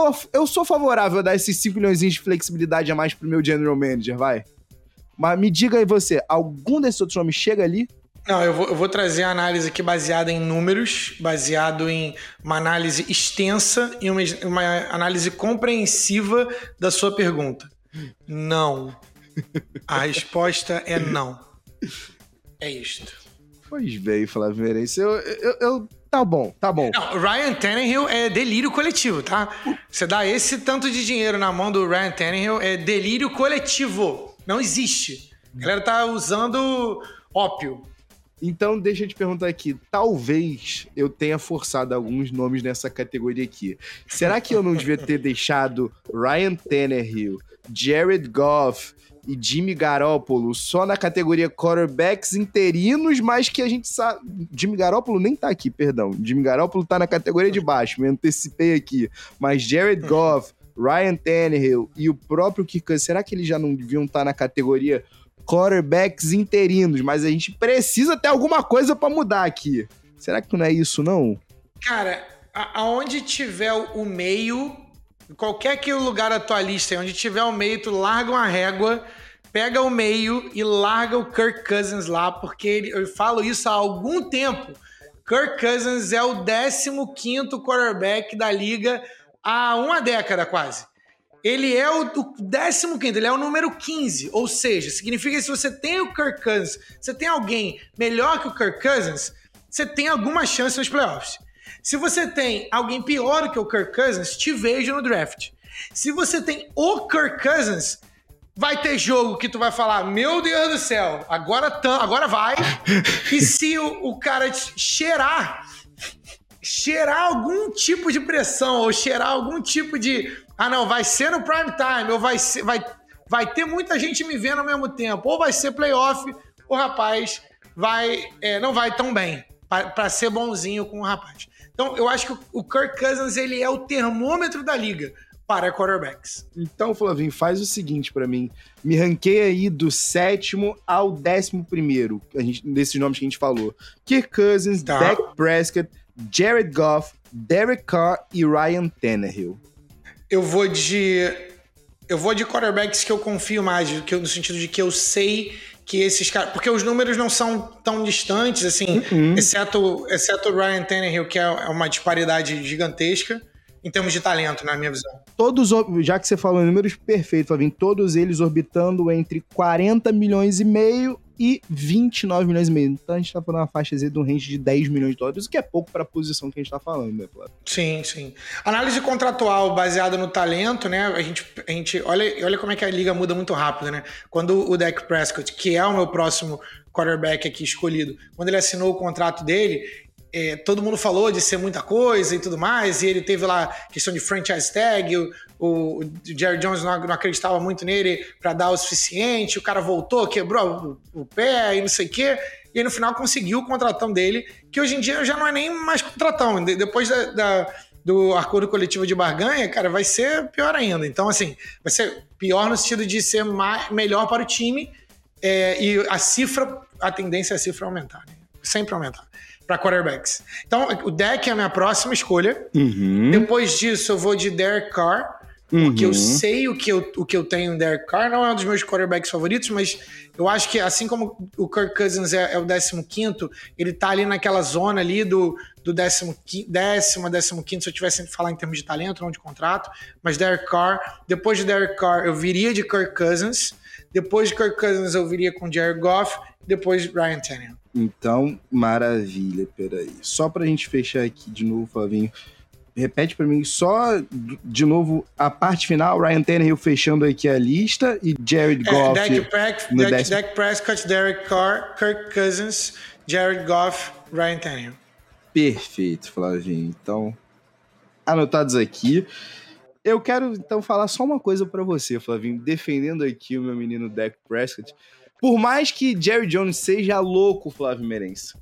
sou favorável a dar esses $5 milhões de flexibilidade a mais pro meu general manager, vai. Mas me diga aí você, algum desses outros nomes chega ali? Não, eu vou trazer a análise aqui baseada em números, baseado em uma análise extensa e uma análise compreensiva da sua pergunta. Não. A resposta é não. É isto. Pois bem, Flávio Meirense, Tá bom. Não, Ryan Tannehill é delírio coletivo, tá? Você dá esse tanto de dinheiro na mão do Ryan Tannehill, é delírio coletivo. Não existe. A galera tá usando ópio. Então, deixa eu te perguntar aqui, talvez eu tenha forçado alguns nomes nessa categoria aqui. Será que eu não devia ter deixado Ryan Tannehill, Jared Goff e Jimmy Garoppolo só na categoria quarterbacks interinos, mas que a gente sabe... Jimmy Garoppolo nem tá aqui, perdão. Jimmy Garoppolo tá na categoria de baixo, me antecipei aqui. Mas Jared Goff, Ryan Tannehill e o próprio Kirk, será que eles já não deviam estar na categoria... quarterbacks interinos, mas a gente precisa ter alguma coisa pra mudar aqui. Será que não é isso, não? Cara, aonde tiver o meio, qualquer que lugar da tua lista, onde tiver o meio, tu larga uma régua, pega o meio e larga o Kirk Cousins lá, porque eu falo isso há algum tempo. Kirk Cousins é o 15º quarterback da liga há uma década quase. Ele é o 15º, ele é o número 15, ou seja, significa que se você tem o Kirk Cousins, você tem alguém melhor que o Kirk Cousins, você tem alguma chance nos playoffs. Se você tem alguém pior que o Kirk Cousins, te vejo no draft. Se você tem o Kirk Cousins, vai ter jogo que tu vai falar, meu Deus do céu, agora vai. E se o cara te cheirar algum tipo de pressão, ou cheirar algum tipo de... Ah, não, vai ser no prime time, ou vai ter muita gente me vendo ao mesmo tempo, ou vai ser playoff, o rapaz não vai tão bem, para ser bonzinho com o rapaz. Então, eu acho que o Kirk Cousins, ele é o termômetro da liga para quarterbacks. Então, Flavinho, faz o seguinte para mim, me ranqueia aí do 7º ao 11º, desses nomes que a gente falou. Kirk Cousins, tá. Dak Prescott, Jared Goff, Derek Carr e Ryan Tannehill. Eu vou de quarterbacks que eu confio mais, no sentido de que eu sei que esses caras... Porque os números não são tão distantes, assim, exceto o Ryan Tannehill, que é uma disparidade gigantesca, em termos de talento, na minha visão. Todos, já que você falou em números, perfeito, Flavinho, todos eles orbitando entre 40,5 milhões e 29 milhões e meio. Então a gente tá falando uma faixa de um range de 10 milhões de dólares, o que é pouco para a posição que a gente tá falando, né, Flávio? Sim, sim. Análise contratual baseada no talento, né? A gente olha como é que a liga muda muito rápido, né? Quando o Dak Prescott, que é o meu próximo quarterback aqui escolhido, quando ele assinou o contrato dele, todo mundo falou de ser muita coisa e tudo mais, e ele teve lá questão de franchise tag, o Jerry Jones não acreditava muito nele para dar o suficiente, o cara voltou, quebrou o pé e não sei o quê, e aí no final conseguiu o contratão dele, que hoje em dia já não é nem mais contratão, depois do acordo coletivo de barganha, cara, vai ser pior ainda. Então, assim, vai ser pior no sentido de ser melhor para o time, e a cifra, a tendência é a cifra aumentar, né? Sempre aumentar para quarterbacks. Então, o Dak é a minha próxima escolha. Uhum. Depois disso, eu vou de Derek Carr, porque eu sei o que eu tenho em Derek Carr. Não é um dos meus quarterbacks favoritos, mas eu acho que, assim como o Kirk Cousins é o 15º, ele tá ali naquela zona ali do 15º, se eu tivesse que falar em termos de talento, não de contrato, mas Derek Carr. Depois de Derek Carr, eu viria de Kirk Cousins. Depois de Kirk Cousins, eu viria com Jared Goff. Depois, Ryan Tannehill. Então, maravilha, peraí. Só pra gente fechar aqui de novo, Flavinho, repete pra mim só de novo a parte final, Ryan Tannehill fechando aqui a lista e Jared Goff. Dak Prescott, Derek Carr, Kirk Cousins, Jared Goff, Ryan Tannehill. Perfeito, Flavinho. Então, anotados aqui. Eu quero, então, falar só uma coisa pra você, Flavinho, defendendo aqui o meu menino Dak Prescott. Por mais que Jerry Jones seja louco, Flávio Meirense,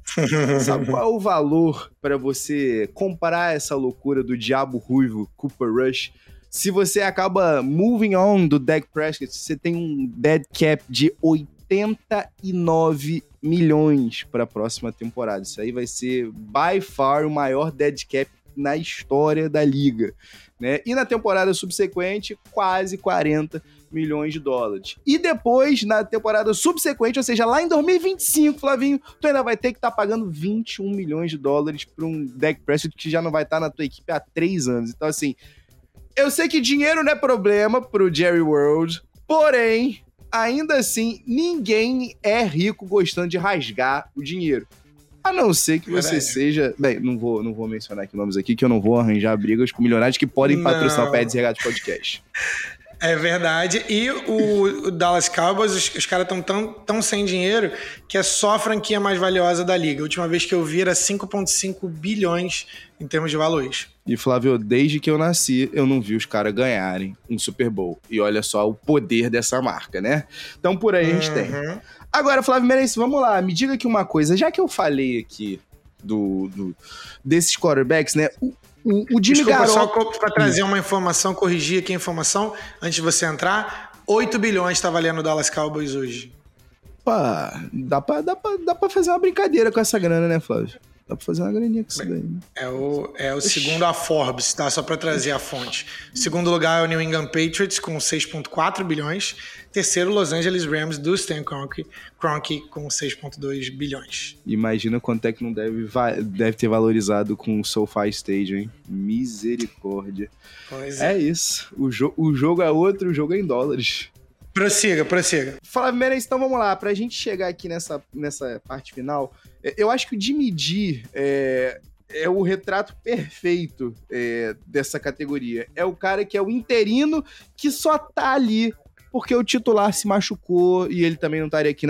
sabe qual é o valor para você comparar essa loucura do diabo ruivo Cooper Rush? Se você acaba moving on do Dak Prescott, você tem um dead cap de 89 milhões para a próxima temporada. Isso aí vai ser, by far, o maior dead cap na história da liga, né? E na temporada subsequente, quase 40 milhões de dólares. E depois, na temporada subsequente, ou seja, lá em 2025, Flavinho, tu ainda vai ter que estar pagando 21 milhões de dólares para um Dak Prescott que já não vai estar na tua equipe há 3 anos. Então, assim, eu sei que dinheiro não é problema pro Jerry World, porém, ainda assim, ninguém é rico gostando de rasgar o dinheiro. A não ser que você seja... Bem, não vou mencionar aqui nomes aqui, que eu não vou arranjar brigas com milionários que podem patrocinar o Pé Desregado Podcast. É verdade. E o Dallas Cowboys, os caras estão tão sem dinheiro que é só a franquia mais valiosa da liga. A última vez que eu vi era 5,5 bilhões em termos de valores. E, Flávio, desde que eu nasci, eu não vi os caras ganharem um Super Bowl. E olha só o poder dessa marca, né? Então, por aí a gente tem. Agora, Flávio Meirense, vamos lá. Me diga aqui uma coisa. Já que eu falei aqui desses quarterbacks, né... O Jimmy Garoppolo, só para trazer uma informação, corrigir aqui a informação, antes de você entrar, 8 bilhões está valendo o Dallas Cowboys hoje. Pá, dá pra fazer uma brincadeira com essa grana, né, Flávio? Dá pra fazer uma graninha com isso daí, né? É o segundo a Forbes, tá? Só pra trazer a fonte. Segundo lugar é o New England Patriots com 6,4 bilhões. Terceiro, Los Angeles Rams do Stan Kroenke com 6,2 bilhões. Imagina quanto é que não deve ter valorizado com o SoFi Stadium, hein? Misericórdia. Pois é. É isso. O jogo é outro, o jogo é em dólares. Prossiga. Flávio Meirense, então vamos lá. Pra gente chegar aqui nessa parte final, eu acho que o Jimmy G é o retrato perfeito dessa categoria. É o cara que é o interino que só tá ali porque o titular se machucou e ele também não estaria aqui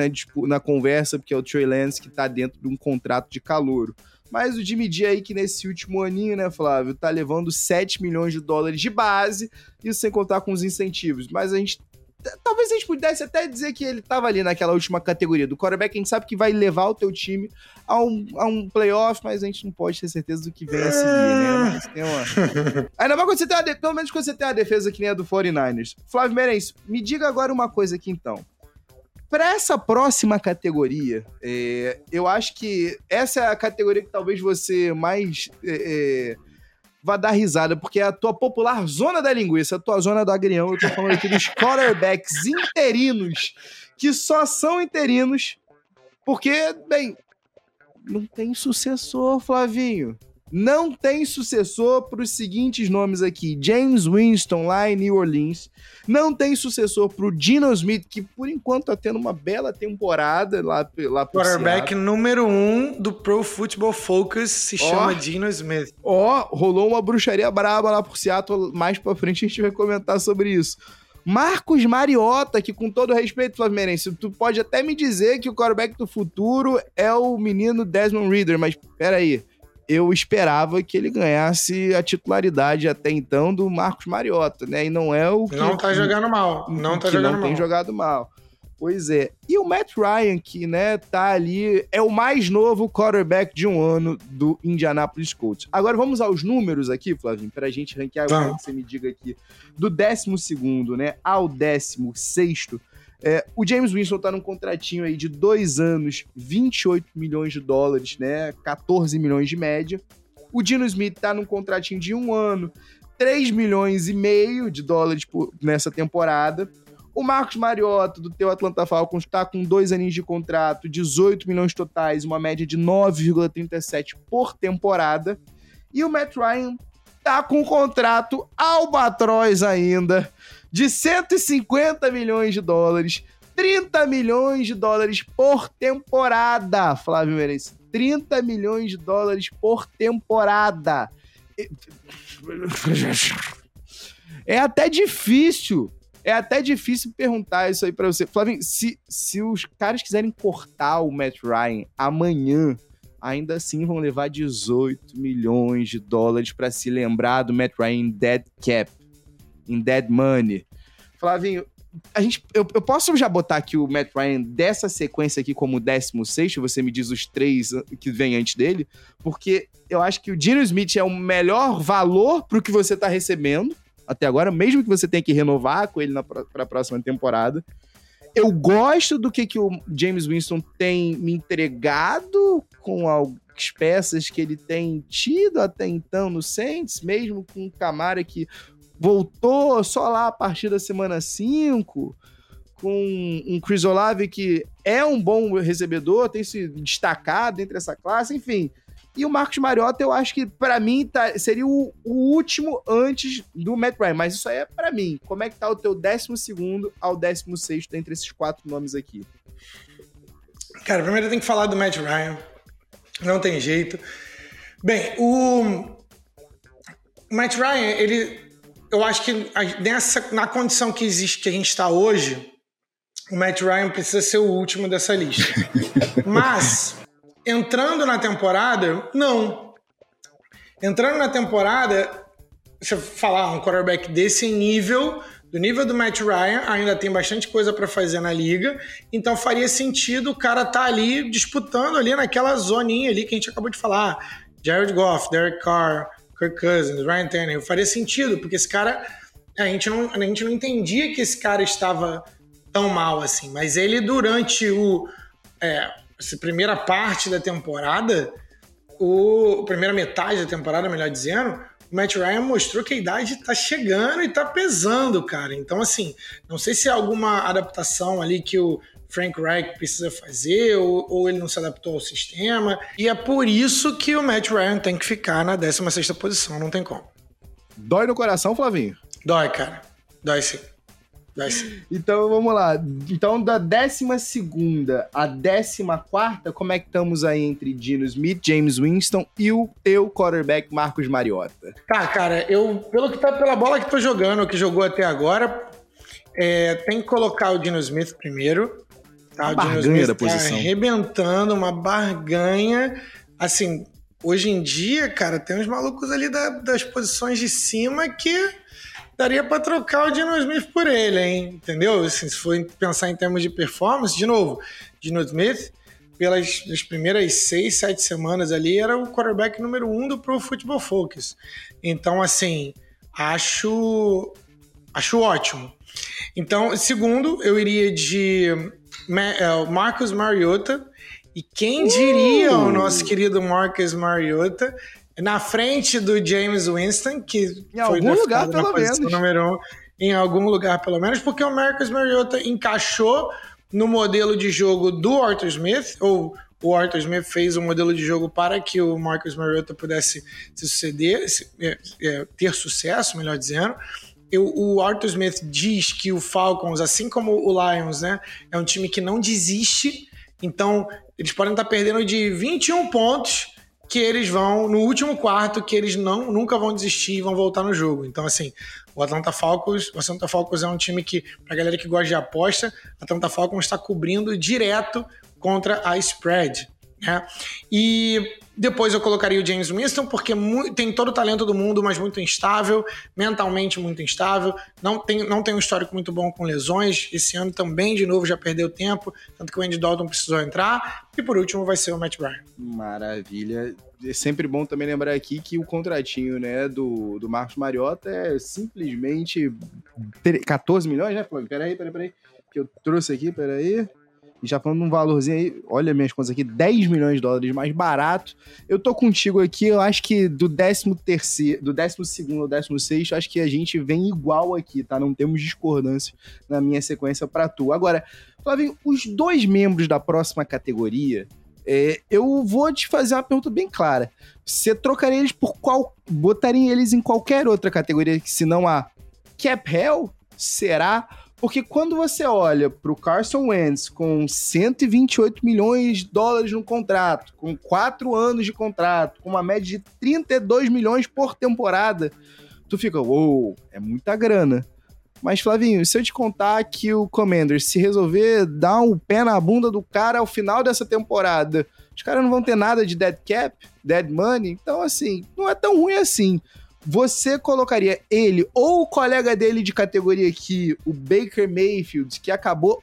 na conversa, porque é o Trey Lance que tá dentro de um contrato de calouro. Mas o Jimmy G aí que nesse último aninho, né, Flávio, tá levando 7 milhões de dólares de base, isso sem contar com os incentivos. Mas a gente... Talvez a gente pudesse até dizer que ele estava ali naquela última categoria do quarterback. A gente sabe que vai levar o teu time a um playoff, mas a gente não pode ter certeza do que vem a seguir, né? Mas tem uma... Ainda mais quando você tem pelo menos quando você tem uma defesa que nem a do 49ers. Flávio Meirense, me diga agora uma coisa aqui, então. Para essa próxima categoria, eu acho que essa é a categoria que talvez você mais... vai dar risada, porque é a tua popular zona da linguiça, a tua zona do agrião. Eu tô falando aqui dos quarterbacks interinos, que só são interinos porque, bem, não tem sucessor, Flavinho. Não tem sucessor para os seguintes nomes aqui. Jameis Winston, lá em New Orleans. Não tem sucessor para o Geno Smith, que por enquanto está tendo uma bela temporada lá por Seattle. Quarterback número 1 do Pro Football Focus se chama Geno Smith. Rolou uma bruxaria braba lá por Seattle. Mais para frente a gente vai comentar sobre isso. Marcus Mariota, que com todo respeito, Flávio Meirense, tu pode até me dizer que o quarterback do futuro é o menino Desmond Ridder, mas peraí. Eu esperava que ele ganhasse a titularidade até então do Marcus Mariota, né? E não é o que... Não tá jogando mal. Não tem jogado mal. Pois é. E o Matt Ryan, que, né, tá ali... É o mais novo quarterback de um ano do Indianapolis Colts. Agora vamos aos números aqui, Flavinho, pra gente ranquear. O que você me diga aqui. Do 12º, né, ao 16º. O Jameis Winston tá num contratinho aí de 2 anos, $28 milhões, né? 14 milhões de média. O Geno Smith tá num contratinho de 1 ano, $3,5 milhões nessa temporada. O Marcus Mariota, do teu Atlanta Falcons, tá com 2 aninhos de contrato, 18 milhões totais, uma média de 9,37 por temporada. E o Matt Ryan tá com um contrato albatroz ainda, de $150 milhões, $30 milhões por temporada, Flávio Meirense. $30 milhões por temporada. É até difícil perguntar isso aí pra você. Flávio, se os caras quiserem cortar o Matt Ryan amanhã, ainda assim vão levar $18 milhões pra se lembrar do Matt Ryan em dead cap. Em dead money. Flavinho, eu posso já botar aqui o Matt Ryan dessa sequência aqui como 16º, você me diz os 3 que vem antes dele, porque eu acho que o Geno Smith é o melhor valor pro que você tá recebendo até agora, mesmo que você tenha que renovar com ele pra próxima temporada. Eu gosto do que o Jameis Winston tem me entregado com as peças que ele tem tido até então no Saints, mesmo com o Camara que voltou só lá a partir da semana 5, com um Chris Olave que é um bom recebedor, tem se destacado entre essa classe, enfim. E o Marcus Mariota, eu acho que, pra mim, seria o último antes do Matt Ryan, mas isso aí é pra mim. Como é que tá o teu 12º ao 16º entre esses 4 nomes aqui? Cara, primeiro eu tenho que falar do Matt Ryan. Não tem jeito. Bem, o Matt Ryan, ele... Eu acho que na condição que existe, que a gente está hoje, o Matt Ryan precisa ser o último dessa lista. Mas, entrando na temporada, não. Entrando na temporada, você falar um quarterback desse nível, do nível do Matt Ryan, ainda tem bastante coisa para fazer na liga, então faria sentido o cara estar ali, disputando ali naquela zoninha ali que a gente acabou de falar. Jared Goff, Derek Carr, Kirk Cousins, Ryan Tannehill, faria sentido, porque esse cara, a gente não entendia que esse cara estava tão mal assim, mas ele durante essa primeira parte da temporada, primeira metade da temporada, melhor dizendo, o Matt Ryan mostrou que a idade está chegando e está pesando, cara. Então, assim, não sei se é alguma adaptação ali que o Frank Reich precisa fazer, ou ele não se adaptou ao sistema. E é por isso que o Matt Ryan tem que ficar na 16ª posição, não tem como. Dói no coração, Flavinho? Dói, cara. Dói sim. Então, vamos lá. Então, da 12ª à 14ª, como é que estamos aí entre Geno Smith, Jameis Winston e o teu quarterback Marcus Mariota? Tá, cara, pela bola que tô jogando, que jogou até agora, tem que colocar o Geno Smith primeiro. Tá, o Geno Smith tá arrebentando, uma barganha. Assim, hoje em dia, cara, tem uns malucos ali das posições de cima que daria pra trocar o Geno Smith por ele, hein? Entendeu? Assim, se for pensar em termos de performance, de novo, Geno Smith, pelas primeiras 6, 7 semanas ali, era o quarterback número 1 do Pro Football Focus. Então, assim, acho ótimo. Então, segundo, eu iria de Marcus Mariota. E quem diria o nosso querido Marcus Mariota na frente do Jameis Winston, que em foi algum lugar, pelo menos, número 1, em algum lugar pelo menos, porque o Marcus Mariota encaixou no modelo de jogo do Arthur Smith, ou o Arthur Smith fez um modelo de jogo para que o Marcus Mariota pudesse ter sucesso, melhor dizendo. O Arthur Smith diz que o Falcons, assim como o Lions, né, é um time que não desiste, então eles podem estar perdendo de 21 pontos que eles vão, no último quarto, que eles nunca vão desistir e vão voltar no jogo. Então, assim, o Atlanta Falcons é um time que, pra galera que gosta de aposta, o Atlanta Falcons está cobrindo direto contra a spread, né? E depois eu colocaria o Jameis Winston, porque tem todo o talento do mundo, mas muito instável, mentalmente muito instável, não tem um histórico muito bom com lesões, esse ano também, de novo, já perdeu tempo, tanto que o Andy Dalton precisou entrar, e por último vai ser o Matt Ryan. Maravilha. É sempre bom também lembrar aqui que o contratinho, né, do Marcus Mariota é simplesmente 14 milhões, né? Peraí, que eu trouxe aqui, peraí. E já falando de um valorzinho aí, olha minhas contas aqui, 10 milhões de dólares mais barato. Eu tô contigo aqui, eu acho que do 13º, do 12º ao 16º, acho que a gente vem igual aqui, tá? Não temos discordância na minha sequência pra tu. Agora, Flavinho, os dois membros da próxima categoria, eu vou te fazer uma pergunta bem clara. Você trocaria eles por qual... botaria eles em qualquer outra categoria, que se não a Cap Hell? Será... Porque quando você olha para o Carson Wentz com 128 milhões de dólares no contrato, com 4 anos de contrato, com uma média de 32 milhões por temporada, tu fica, uou, é muita grana. Mas, Flavinho, se eu te contar que o Commanders, se resolver dar um pé na bunda do cara ao final dessa temporada, os caras não vão ter nada de dead cap, dead money, então, assim, não é tão ruim assim. Você colocaria ele ou o colega dele de categoria aqui, o Baker Mayfield, que acabou,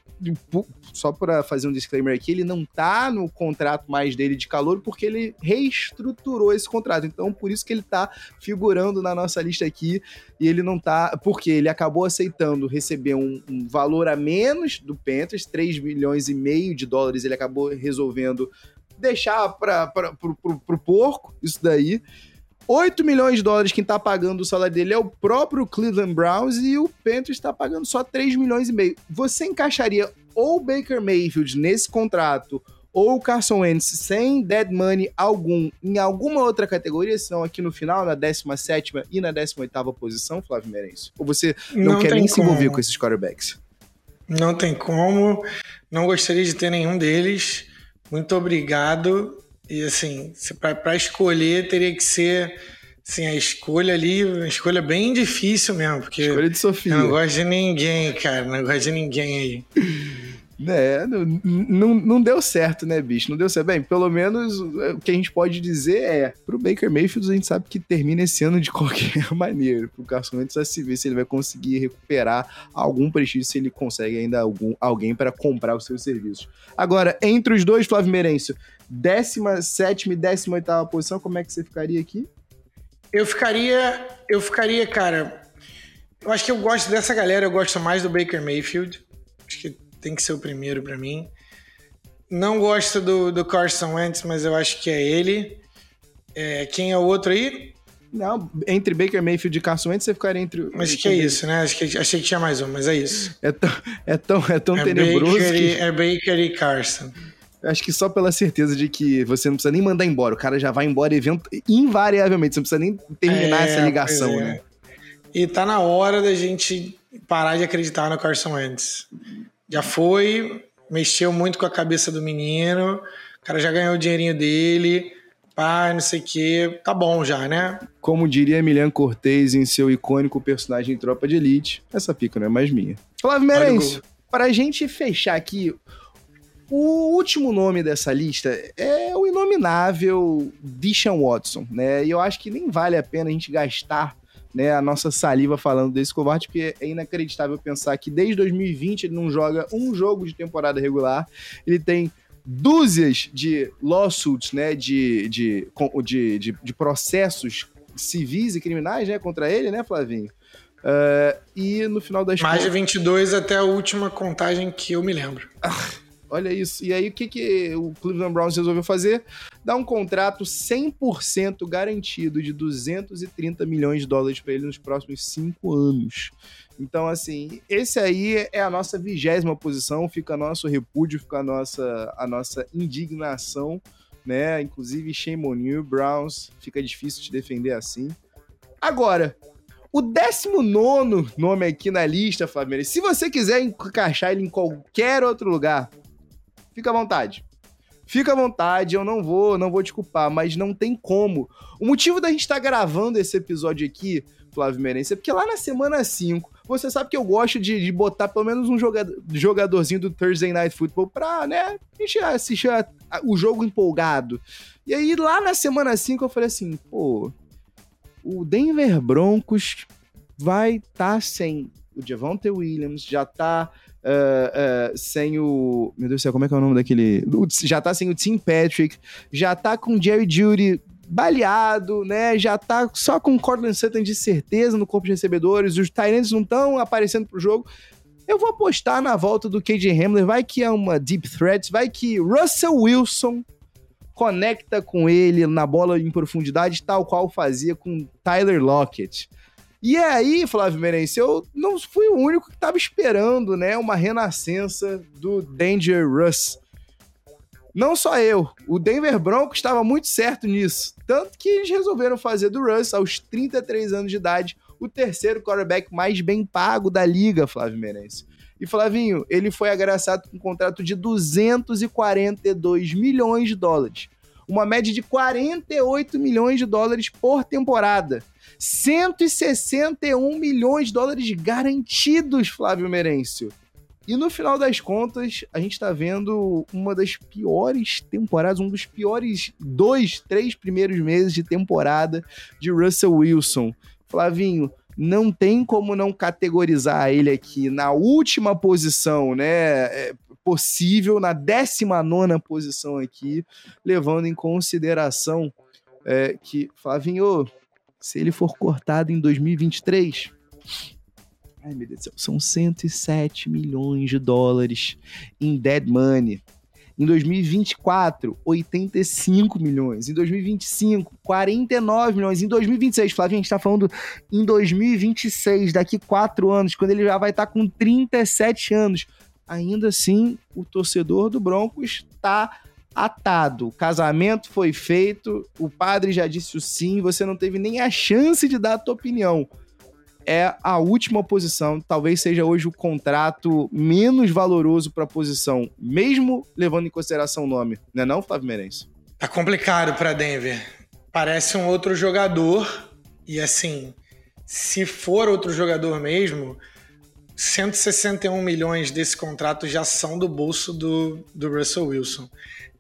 só para fazer um disclaimer aqui, ele não tá no contrato mais dele de calor porque ele reestruturou esse contrato, então por isso que ele tá figurando na nossa lista aqui e ele não tá, porque ele acabou aceitando receber um valor a menos do Panthers, 3 milhões e meio de dólares, ele acabou resolvendo deixar pro porco isso daí. 8 milhões de dólares quem tá pagando o salário dele é o próprio Cleveland Browns e o Panthers tá pagando só 3 milhões e meio. Você encaixaria ou o Baker Mayfield nesse contrato ou o Carson Wentz sem dead money algum em alguma outra categoria, senão aqui no final, na 17ª e na 18ª posição, Flávio Meirense? Ou você não quer nem se envolver com esses quarterbacks? Não tem como. Não gostaria de ter nenhum deles. Muito obrigado. E assim, para escolher teria que ser assim, a escolha ali, uma escolha bem difícil mesmo, porque escolha de Sofia. Eu não gosto de ninguém, cara, não gosto de ninguém aí. É, não deu certo, né, bicho? Não deu certo. Bem, pelo menos o que a gente pode dizer é, pro Baker Mayfield a gente sabe que termina esse ano de qualquer maneira. Pro Carson Wentz vai se ver se ele vai conseguir recuperar algum prestígio, se ele consegue ainda alguém para comprar os seus serviços. Agora, entre os dois, Flávio Meirense, 17ª e 18ª posição, como é que você ficaria aqui? Eu ficaria, cara, eu acho que eu gosto dessa galera, eu gosto mais do Baker Mayfield, acho que tem que ser o primeiro pra mim. Não gosto do Carson Wentz, mas eu acho que é ele. Quem é o outro aí? Não, entre Baker Mayfield e Carson Wentz, você ficaria entre... Mas que é isso, né? Achei que tinha mais um, mas é isso. É tão tenebroso É Baker e Carson. Acho que só pela certeza de que você não precisa nem mandar embora. O cara já vai embora invariavelmente. Você não precisa nem terminar essa ligação, né? E tá na hora da gente parar de acreditar no Carson Wentz. Já foi, mexeu muito com a cabeça do menino, o cara já ganhou o dinheirinho dele, pá, não sei o quê, tá bom já, né? Como diria Emiliano Cortez em seu icônico personagem em Tropa de Elite, essa pica não é mais minha. Flávio Meirense, pra gente fechar aqui, o último nome dessa lista é o inominável Deshaun Watson, né? E eu acho que nem vale a pena a gente gastar, né, a nossa saliva falando desse covarde, porque é inacreditável pensar que desde 2020 ele não joga um jogo de temporada regular, ele tem dúzias de lawsuits, né, de processos civis e criminais, né, contra ele, né, Flavinho? E no final das... Mais de 22 até a última contagem que eu me lembro. Olha isso. E aí, o que, que o Cleveland Browns resolveu fazer? Dar um contrato 100% garantido de 230 milhões de dólares para ele nos próximos 5 anos. Então, assim, esse aí é a nossa 20ª posição, fica nosso repúdio, fica a nossa indignação, né? Inclusive, shame on you, Browns, fica difícil te defender assim. Agora, o 19º nome aqui na lista, Flávio, se você quiser encaixar ele em qualquer outro lugar, fica à vontade. Fica à vontade, eu não vou te culpar, mas não tem como. O motivo da gente estar gravando esse episódio aqui, Flávio Meirense, é porque lá na semana 5, você sabe que eu gosto de botar pelo menos um jogadorzinho do Thursday Night Football pra, né, a gente assistir o jogo empolgado. E aí, lá na semana 5, eu falei assim, pô, o Denver Broncos vai estar sem o Javonte Williams, já tá sem o... Meu Deus do céu, como é que é o nome daquele... Já tá sem o Tim Patrick, já tá com o Jerry Jeudy baleado, né? Já tá só com o Cortland Sutton de certeza no corpo de recebedores, os tight ends não estão aparecendo pro jogo. Eu vou apostar na volta do KJ Hamler, vai que é uma deep threat, vai que Russell Wilson conecta com ele na bola em profundidade, tal qual fazia com Tyler Lockett. E aí, Flávio Meirense, eu não fui o único que estava esperando, né, uma renascença do Danger Russ. Não só eu, o Denver Broncos estava muito certo nisso, tanto que eles resolveram fazer do Russ, aos 33 anos de idade, o terceiro quarterback mais bem pago da liga, Flávio Meirense. E, Flavinho, ele foi agraciado com um contrato de 242 milhões de dólares. Uma média de 48 milhões de dólares por temporada. 161 milhões de dólares garantidos, Flávio Meirense. E no final das contas, a gente tá vendo uma das piores temporadas, um dos piores 2-3 primeiros meses de temporada de Russell Wilson. Flavinho, não tem como não categorizar ele aqui na última posição, né, possível, na 19ª posição aqui, levando em consideração que, Flavinho, se ele for cortado em 2023, ai meu Deus do céu, são 107 milhões de dólares em dead money. Em 2024, 85 milhões. Em 2025, 49 milhões. Em 2026, Flávio, a gente está falando em 2026, daqui 4 anos, quando ele já vai estar com 37 anos. Ainda assim, o torcedor do Broncos está atado. O casamento foi feito, o padre já disse o sim, você não teve nem a chance de dar a tua opinião. É a última posição, talvez seja hoje o contrato menos valoroso para a posição, mesmo levando em consideração o nome, não é não, Flávio Meirense? Tá complicado para Denver. Parece um outro jogador, e assim, se for outro jogador mesmo, 161 milhões desse contrato já são do bolso do Russell Wilson.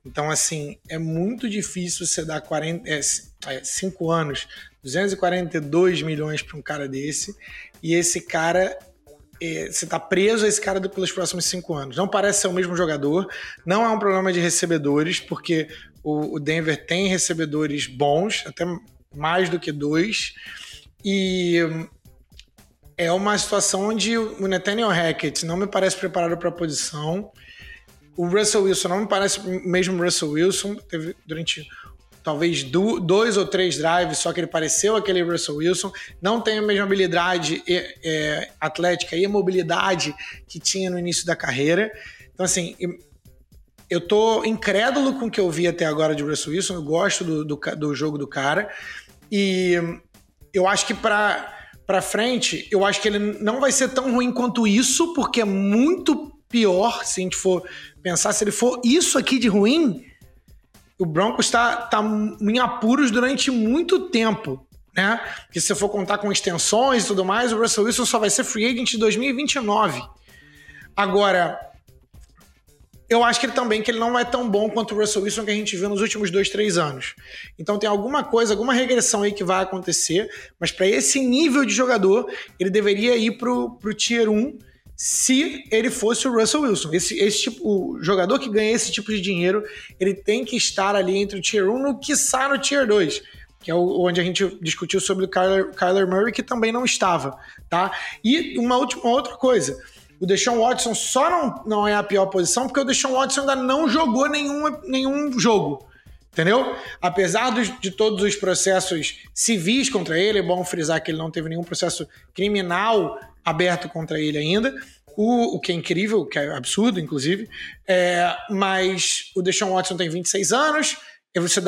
Então, assim, é muito difícil você dar 5 anos, 242 milhões para um cara desse, e esse cara, você está preso a esse cara pelos próximos 5 anos. Não parece ser o mesmo jogador, não é um problema de recebedores, porque o Denver tem recebedores bons, até mais do que 2, e é uma situação onde o Nathaniel Hackett não me parece preparado para a posição. O Russell Wilson não me parece o mesmo Russell Wilson, teve durante talvez 2 ou 3 drives, só que ele pareceu aquele Russell Wilson, não tem a mesma habilidade atlética e a mobilidade que tinha no início da carreira. Então, assim, eu tô incrédulo com o que eu vi até agora de Russell Wilson, eu gosto do jogo do cara, e eu acho que pra frente, eu acho que ele não vai ser tão ruim quanto isso, porque é muito pior, se a gente for pensar, se ele for isso aqui de ruim, o Broncos tá em apuros durante muito tempo, né? Porque se você for contar com extensões e tudo mais, o Russell Wilson só vai ser free agent em 2029. Agora, eu acho que ele não é tão bom quanto o Russell Wilson que a gente viu nos últimos 2-3 anos. Então tem alguma coisa, alguma regressão aí que vai acontecer, mas para esse nível de jogador, ele deveria ir pro Tier 1, se ele fosse o Russell Wilson. Esse tipo, o jogador que ganha esse tipo de dinheiro, ele tem que estar ali entre o Tier 1 e, quiçá, no Tier 2, que é onde a gente discutiu sobre o Kyler Murray, que também não estava, tá? E uma outra coisa, O Deshaun Watson só não é a pior posição porque o Deshaun Watson ainda não jogou nenhum jogo, entendeu? Apesar de todos os processos civis contra ele, é bom frisar que ele não teve nenhum processo criminal aberto contra ele ainda, o que é incrível, que é absurdo, inclusive, mas o Deshaun Watson tem 26 anos, e você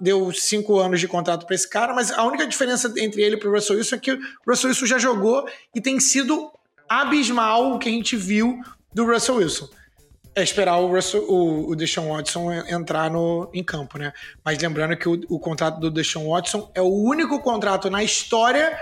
deu 5 anos de contrato para esse cara, mas a única diferença entre ele e o Russell Wilson é que o Russell Wilson já jogou e tem sido abismal o que a gente viu do Russell Wilson. É esperar o Deshaun Watson entrar em campo, né? Mas lembrando que o contrato do Deshaun Watson é o único contrato na história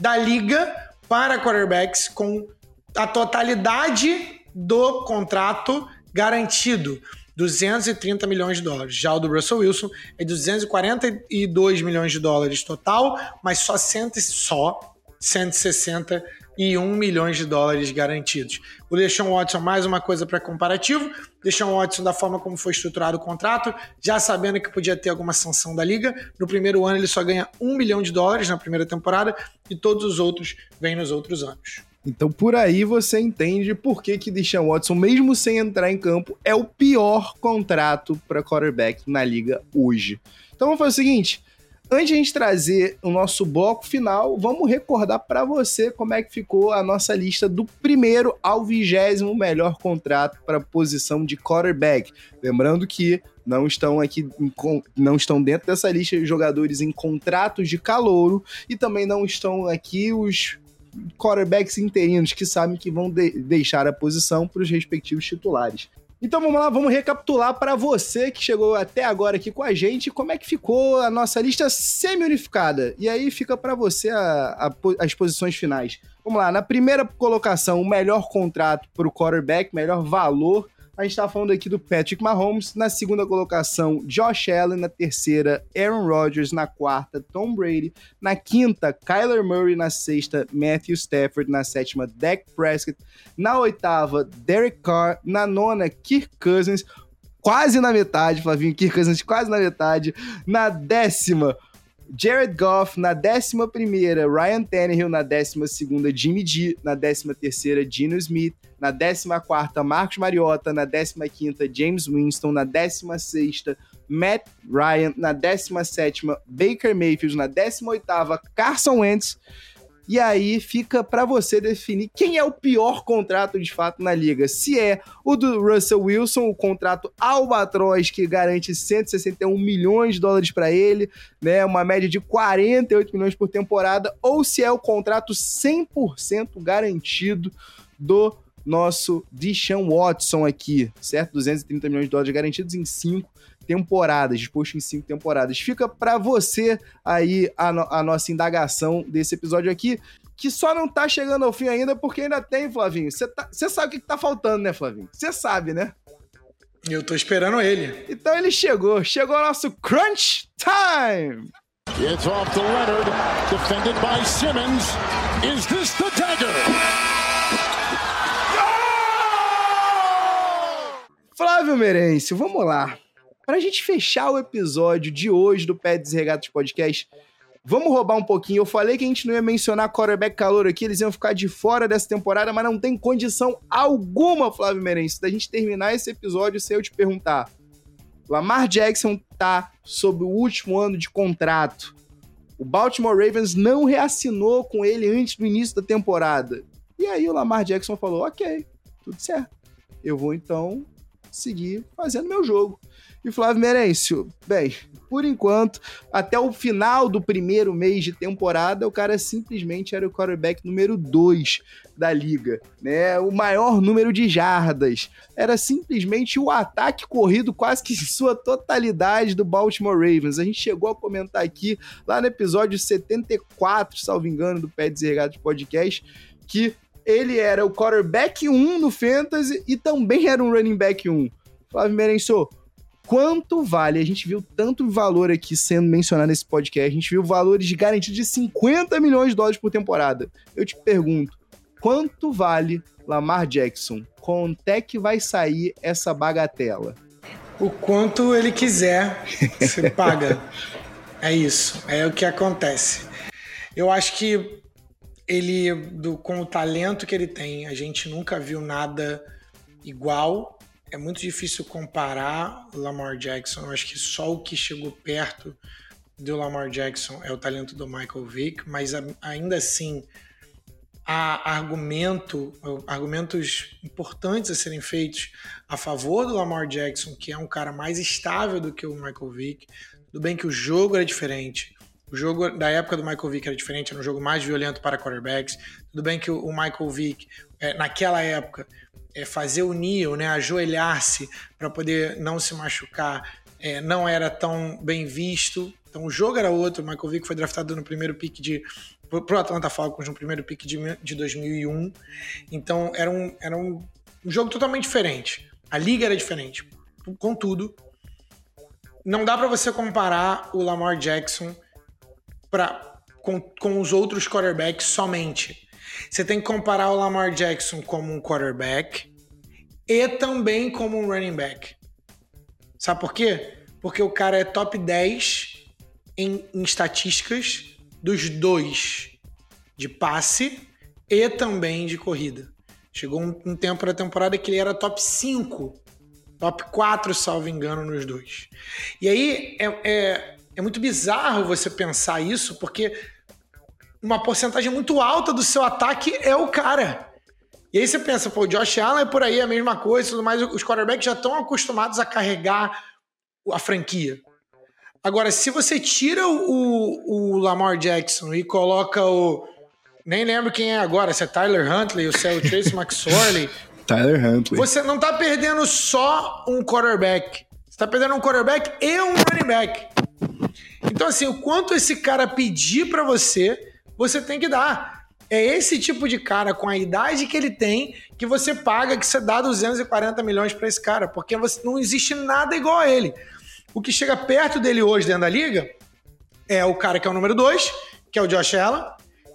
da liga para quarterbacks com a totalidade do contrato garantido, 230 milhões de dólares. Já o do Russell Wilson é 242 milhões de dólares total, mas só 161 milhões de dólares garantidos. O Deshaun Watson, mais uma coisa para comparativo, Deshaun Watson, da forma como foi estruturado o contrato, já sabendo que podia ter alguma sanção da liga, no primeiro ano ele só ganha 1 milhão de dólares na primeira temporada e todos os outros vêm nos outros anos. Então por aí você entende por que Deshaun Watson, mesmo sem entrar em campo, é o pior contrato para quarterback na liga hoje. Então vamos fazer o seguinte, antes de a gente trazer o nosso bloco final, vamos recordar para você como é que ficou a nossa lista do primeiro ao 20º melhor contrato para a posição de quarterback. Lembrando que não estão dentro dessa lista de jogadores em contratos de calouro e também não estão aqui os quarterbacks interinos que sabem que vão deixar a posição para os respectivos titulares. Então vamos lá, vamos recapitular para você que chegou até agora aqui com a gente, como é que ficou a nossa lista semi-unificada. E aí fica para você as posições finais. Vamos lá, na primeira colocação, o melhor contrato para o quarterback, melhor valor, a gente está falando aqui do Patrick Mahomes. Na segunda colocação, Josh Allen. Na terceira, Aaron Rodgers. Na quarta, Tom Brady. Na quinta, Kyler Murray. Na sexta, Matthew Stafford. Na sétima, Dak Prescott. Na oitava, Derek Carr. Na nona, Kirk Cousins. Quase na metade, Flavinho. Kirk Cousins quase na metade. Na décima, Jared Goff. Na 11ª, Ryan Tannehill. Na 12ª, Jimmy G. Na 13ª, Geno Smith. Na 14ª, Marcus Mariota. Na 15ª, Jameis Winston. Na 16ª, Matt Ryan. Na 17ª, Baker Mayfield. Na 18ª, Carson Wentz. E aí fica para você definir quem é o pior contrato de fato na liga. Se é o do Russell Wilson, o contrato albatroz que garante 161 milhões de dólares para ele, né, uma média de 48 milhões por temporada, ou se é o contrato 100% garantido do nosso Deshaun Watson aqui, certo? 230 milhões de dólares garantidos em 5 temporadas, disposto em 5 temporadas. Fica para você aí a nossa indagação desse episódio aqui, que só não tá chegando ao fim ainda, porque ainda tem, Flavinho. Você sabe o que tá faltando, né, Flavinho? Você sabe, né? Eu tô esperando ele. Então ele chegou ao nosso Crunch Time! It's off to Leonard, defended by Simmons. Is this the dagger? Flávio Meirense, vamos lá. Para a gente fechar o episódio de hoje do Pets e Regatas Podcast, vamos roubar um pouquinho. Eu falei que a gente não ia mencionar quarterback calouro aqui, eles iam ficar de fora dessa temporada, mas não tem condição alguma, Flávio Meirense, da gente terminar esse episódio sem eu te perguntar. Lamar Jackson tá sob o último ano de contrato. O Baltimore Ravens não reassinou com ele antes do início da temporada. E aí o Lamar Jackson falou, ok, tudo certo. Eu vou então seguir fazendo meu jogo. E Flávio Meirense, bem, por enquanto, até o final do primeiro mês de temporada, o cara simplesmente era o quarterback número 2 da liga, né? O maior número de jardas. Era simplesmente o ataque corrido quase que em sua totalidade do Baltimore Ravens. A gente chegou a comentar aqui, lá no episódio 74, salvo engano, do Pé Desregado Podcast, que ele era o quarterback 1 no Fantasy e também era um running back 1. Flávio Meirense, quanto vale? A gente viu tanto valor aqui sendo mencionado nesse podcast, a gente viu valores garantidos de 50 milhões de dólares por temporada. Eu te pergunto, quanto vale Lamar Jackson? Quanto é que vai sair essa bagatela? O quanto ele quiser, você paga. É isso, é o que acontece. Eu acho que ele, com o talento que ele tem, a gente nunca viu nada igual. É muito difícil comparar o Lamar Jackson. Eu acho que só o que chegou perto do Lamar Jackson é o talento do Michael Vick, mas ainda assim há argumentos importantes a serem feitos a favor do Lamar Jackson, que é um cara mais estável do que o Michael Vick. Tudo bem que o jogo era diferente. O jogo da época do Michael Vick era diferente, era um jogo mais violento para quarterbacks. Tudo bem que o Michael Vick, naquela época, fazer o kneel, né, ajoelhar-se para poder não se machucar, não era tão bem visto. Então o jogo era outro. O Michael Vick foi draftado no primeiro pick pro Atlanta Falcons, no primeiro pick de 2001. Então era um jogo totalmente diferente. A liga era diferente. Contudo, não dá para você comparar o Lamar Jackson com os outros quarterbacks somente. Você tem que comparar o Lamar Jackson como um quarterback e também como um running back. Sabe por quê? Porque o cara é top 10 em estatísticas dos dois, de passe e também de corrida. Chegou um tempo da temporada que ele era top 5, top 4, salvo engano, nos dois. E aí é muito bizarro você pensar isso, porque uma porcentagem muito alta do seu ataque é o cara. E aí você pensa, pô, o Josh Allen é por aí, a mesma coisa, tudo mais. Os quarterbacks já estão acostumados a carregar a franquia. Agora, se você tira o Lamar Jackson e coloca o... Nem lembro quem é agora, se é Tyler Huntley ou se é o Trace McSorley. Tyler Huntley. Você não tá perdendo só um quarterback. Você tá perdendo um quarterback e um running back. Então, assim, o quanto esse cara pedir pra você, você tem que dar. É esse tipo de cara, com a idade que ele tem, que você paga, que você dá 240 milhões pra esse cara, porque não existe nada igual a ele. O que chega perto dele hoje dentro da liga é o cara que é o número 2, que é o Josh Allen,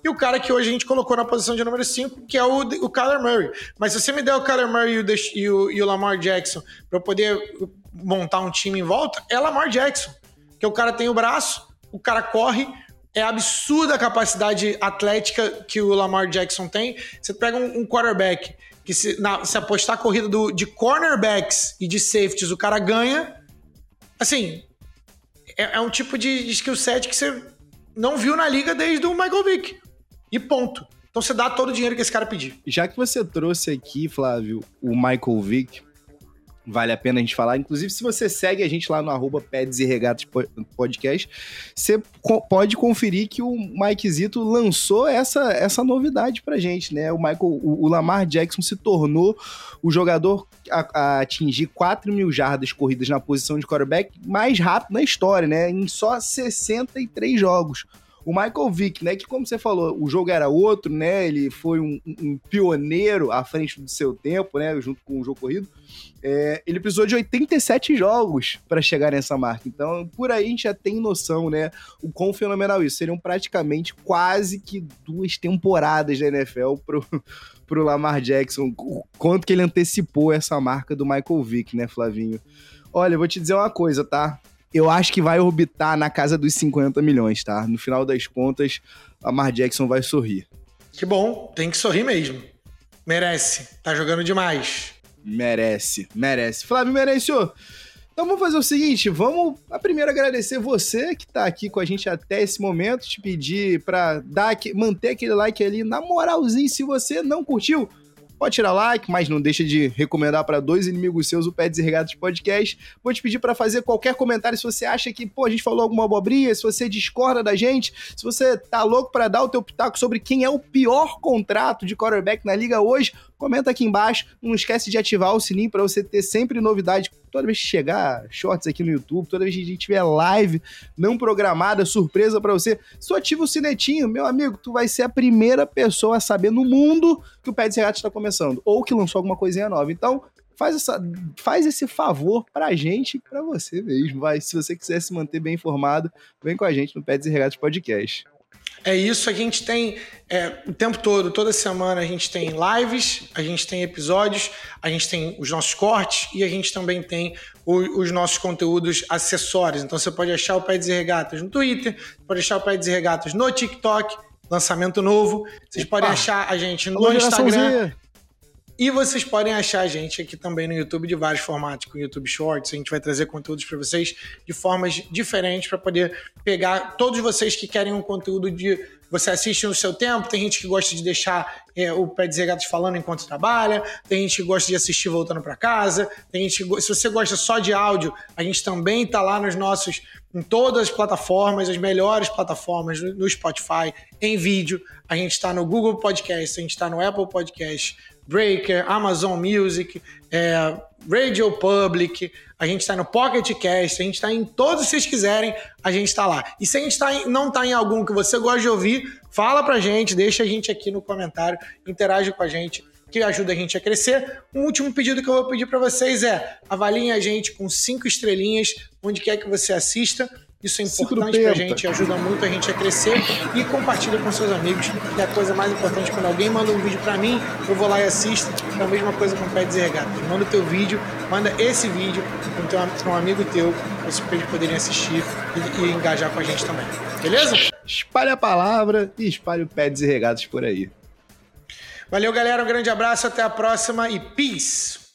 e o cara que hoje a gente colocou na posição de número 5, que é o Kyler Murray. Mas se você me der o Kyler Murray e o Lamar Jackson pra eu poder montar um time em volta, é Lamar Jackson. Porque o cara tem o braço, o cara corre, é absurda a capacidade atlética que o Lamar Jackson tem. Você pega um quarterback, que se apostar a corrida de cornerbacks e de safeties, o cara ganha. Assim, é um tipo de skill set que você não viu na liga desde o Michael Vick. E ponto. Então você dá todo o dinheiro que esse cara pedir. Já que você trouxe aqui, Flávio, o Michael Vick, vale a pena a gente falar. Inclusive, se você segue a gente lá no @PedsERegatas Podcast, você pode conferir que o Mikezito lançou essa novidade pra gente, né? O Lamar Jackson se tornou o jogador a atingir 4 mil jardas corridas na posição de quarterback mais rápido na história, né? Em só 63 jogos. O Michael Vick, né, que como você falou, o jogo era outro, né, ele foi um pioneiro à frente do seu tempo, né, junto com o jogo corrido, ele precisou de 87 jogos para chegar nessa marca. Então, por aí a gente já tem noção, né, o quão fenomenal isso. Seriam praticamente quase que 2 temporadas da NFL pro Lamar Jackson, o quanto que ele antecipou essa marca do Michael Vick, né, Flavinho? Olha, eu vou te dizer uma coisa, tá? Eu acho que vai orbitar na casa dos 50 milhões, tá? No final das contas, a Lamar Jackson vai sorrir. Que bom, tem que sorrir mesmo. Merece, tá jogando demais. Merece. Flávio Meirense, então vamos fazer o seguinte, vamos primeiro agradecer você que tá aqui com a gente até esse momento, te pedir pra manter aquele like ali, na moralzinha, se você não curtiu, pode tirar like, mas não deixa de recomendar para 2 inimigos seus o Pé Desregados Podcast. Vou te pedir para fazer qualquer comentário se você acha que, a gente falou alguma abobrinha, se você discorda da gente, se você tá louco para dar o teu pitaco sobre quem é o pior contrato de quarterback na liga hoje, comenta aqui embaixo. Não esquece de ativar o sininho para você ter sempre novidade. Toda vez que chegar shorts aqui no YouTube, toda vez que a gente tiver live não programada, surpresa pra você, só ativa o sinetinho, meu amigo, tu vai ser a primeira pessoa a saber no mundo que o Pé de Regatas tá começando, ou que lançou alguma coisinha nova. Então, faz esse favor pra gente e pra você mesmo, vai. Se você quiser se manter bem informado, vem com a gente no Pé de Regatas Podcast. É isso, a gente tem o tempo todo, toda semana a gente tem lives, a gente tem episódios, a gente tem os nossos cortes e a gente também tem os nossos conteúdos acessórios. Então você pode achar o Pé de Regatas no Twitter, pode achar o Pé de Regatas no TikTok lançamento novo. Vocês podem achar a gente no Instagram. E vocês podem achar a gente aqui também no YouTube, de vários formatos, com o YouTube Shorts. A gente vai trazer conteúdos para vocês de formas diferentes para poder pegar todos vocês que querem um conteúdo de... Você assiste no seu tempo, tem gente que gosta de deixar o Pé de Gatos falando enquanto trabalha, tem gente que gosta de assistir voltando para casa, tem gente que... Se você gosta só de áudio, a gente também está lá nos nossos... Em todas as plataformas, as melhores plataformas, no Spotify, em vídeo. A gente está no Google Podcast, a gente está no Apple Podcast, Breaker, Amazon Music, Radio Public, a gente está no Pocket Cast, a gente está em todos, se vocês quiserem, a gente está lá. E se a gente não está em algum que você gosta de ouvir, fala pra gente, deixa a gente aqui no comentário, interage com a gente, que ajuda a gente a crescer. Um último pedido que eu vou pedir para vocês é: avaliem a gente com 5 estrelinhas, onde quer que você assista. Isso é importante pra gente, ajuda muito a gente a crescer, e compartilha com seus amigos, que é a coisa mais importante. Quando alguém manda um vídeo pra mim, eu vou lá e assisto. É a mesma coisa com o Pé Desregado. Manda o teu vídeo, manda esse vídeo pra um amigo teu, pra eles poderem assistir e engajar com a gente também. Beleza? Espalhe a palavra e espalhe o Pé Desregados por aí. Valeu, galera. Um grande abraço, até a próxima e peace!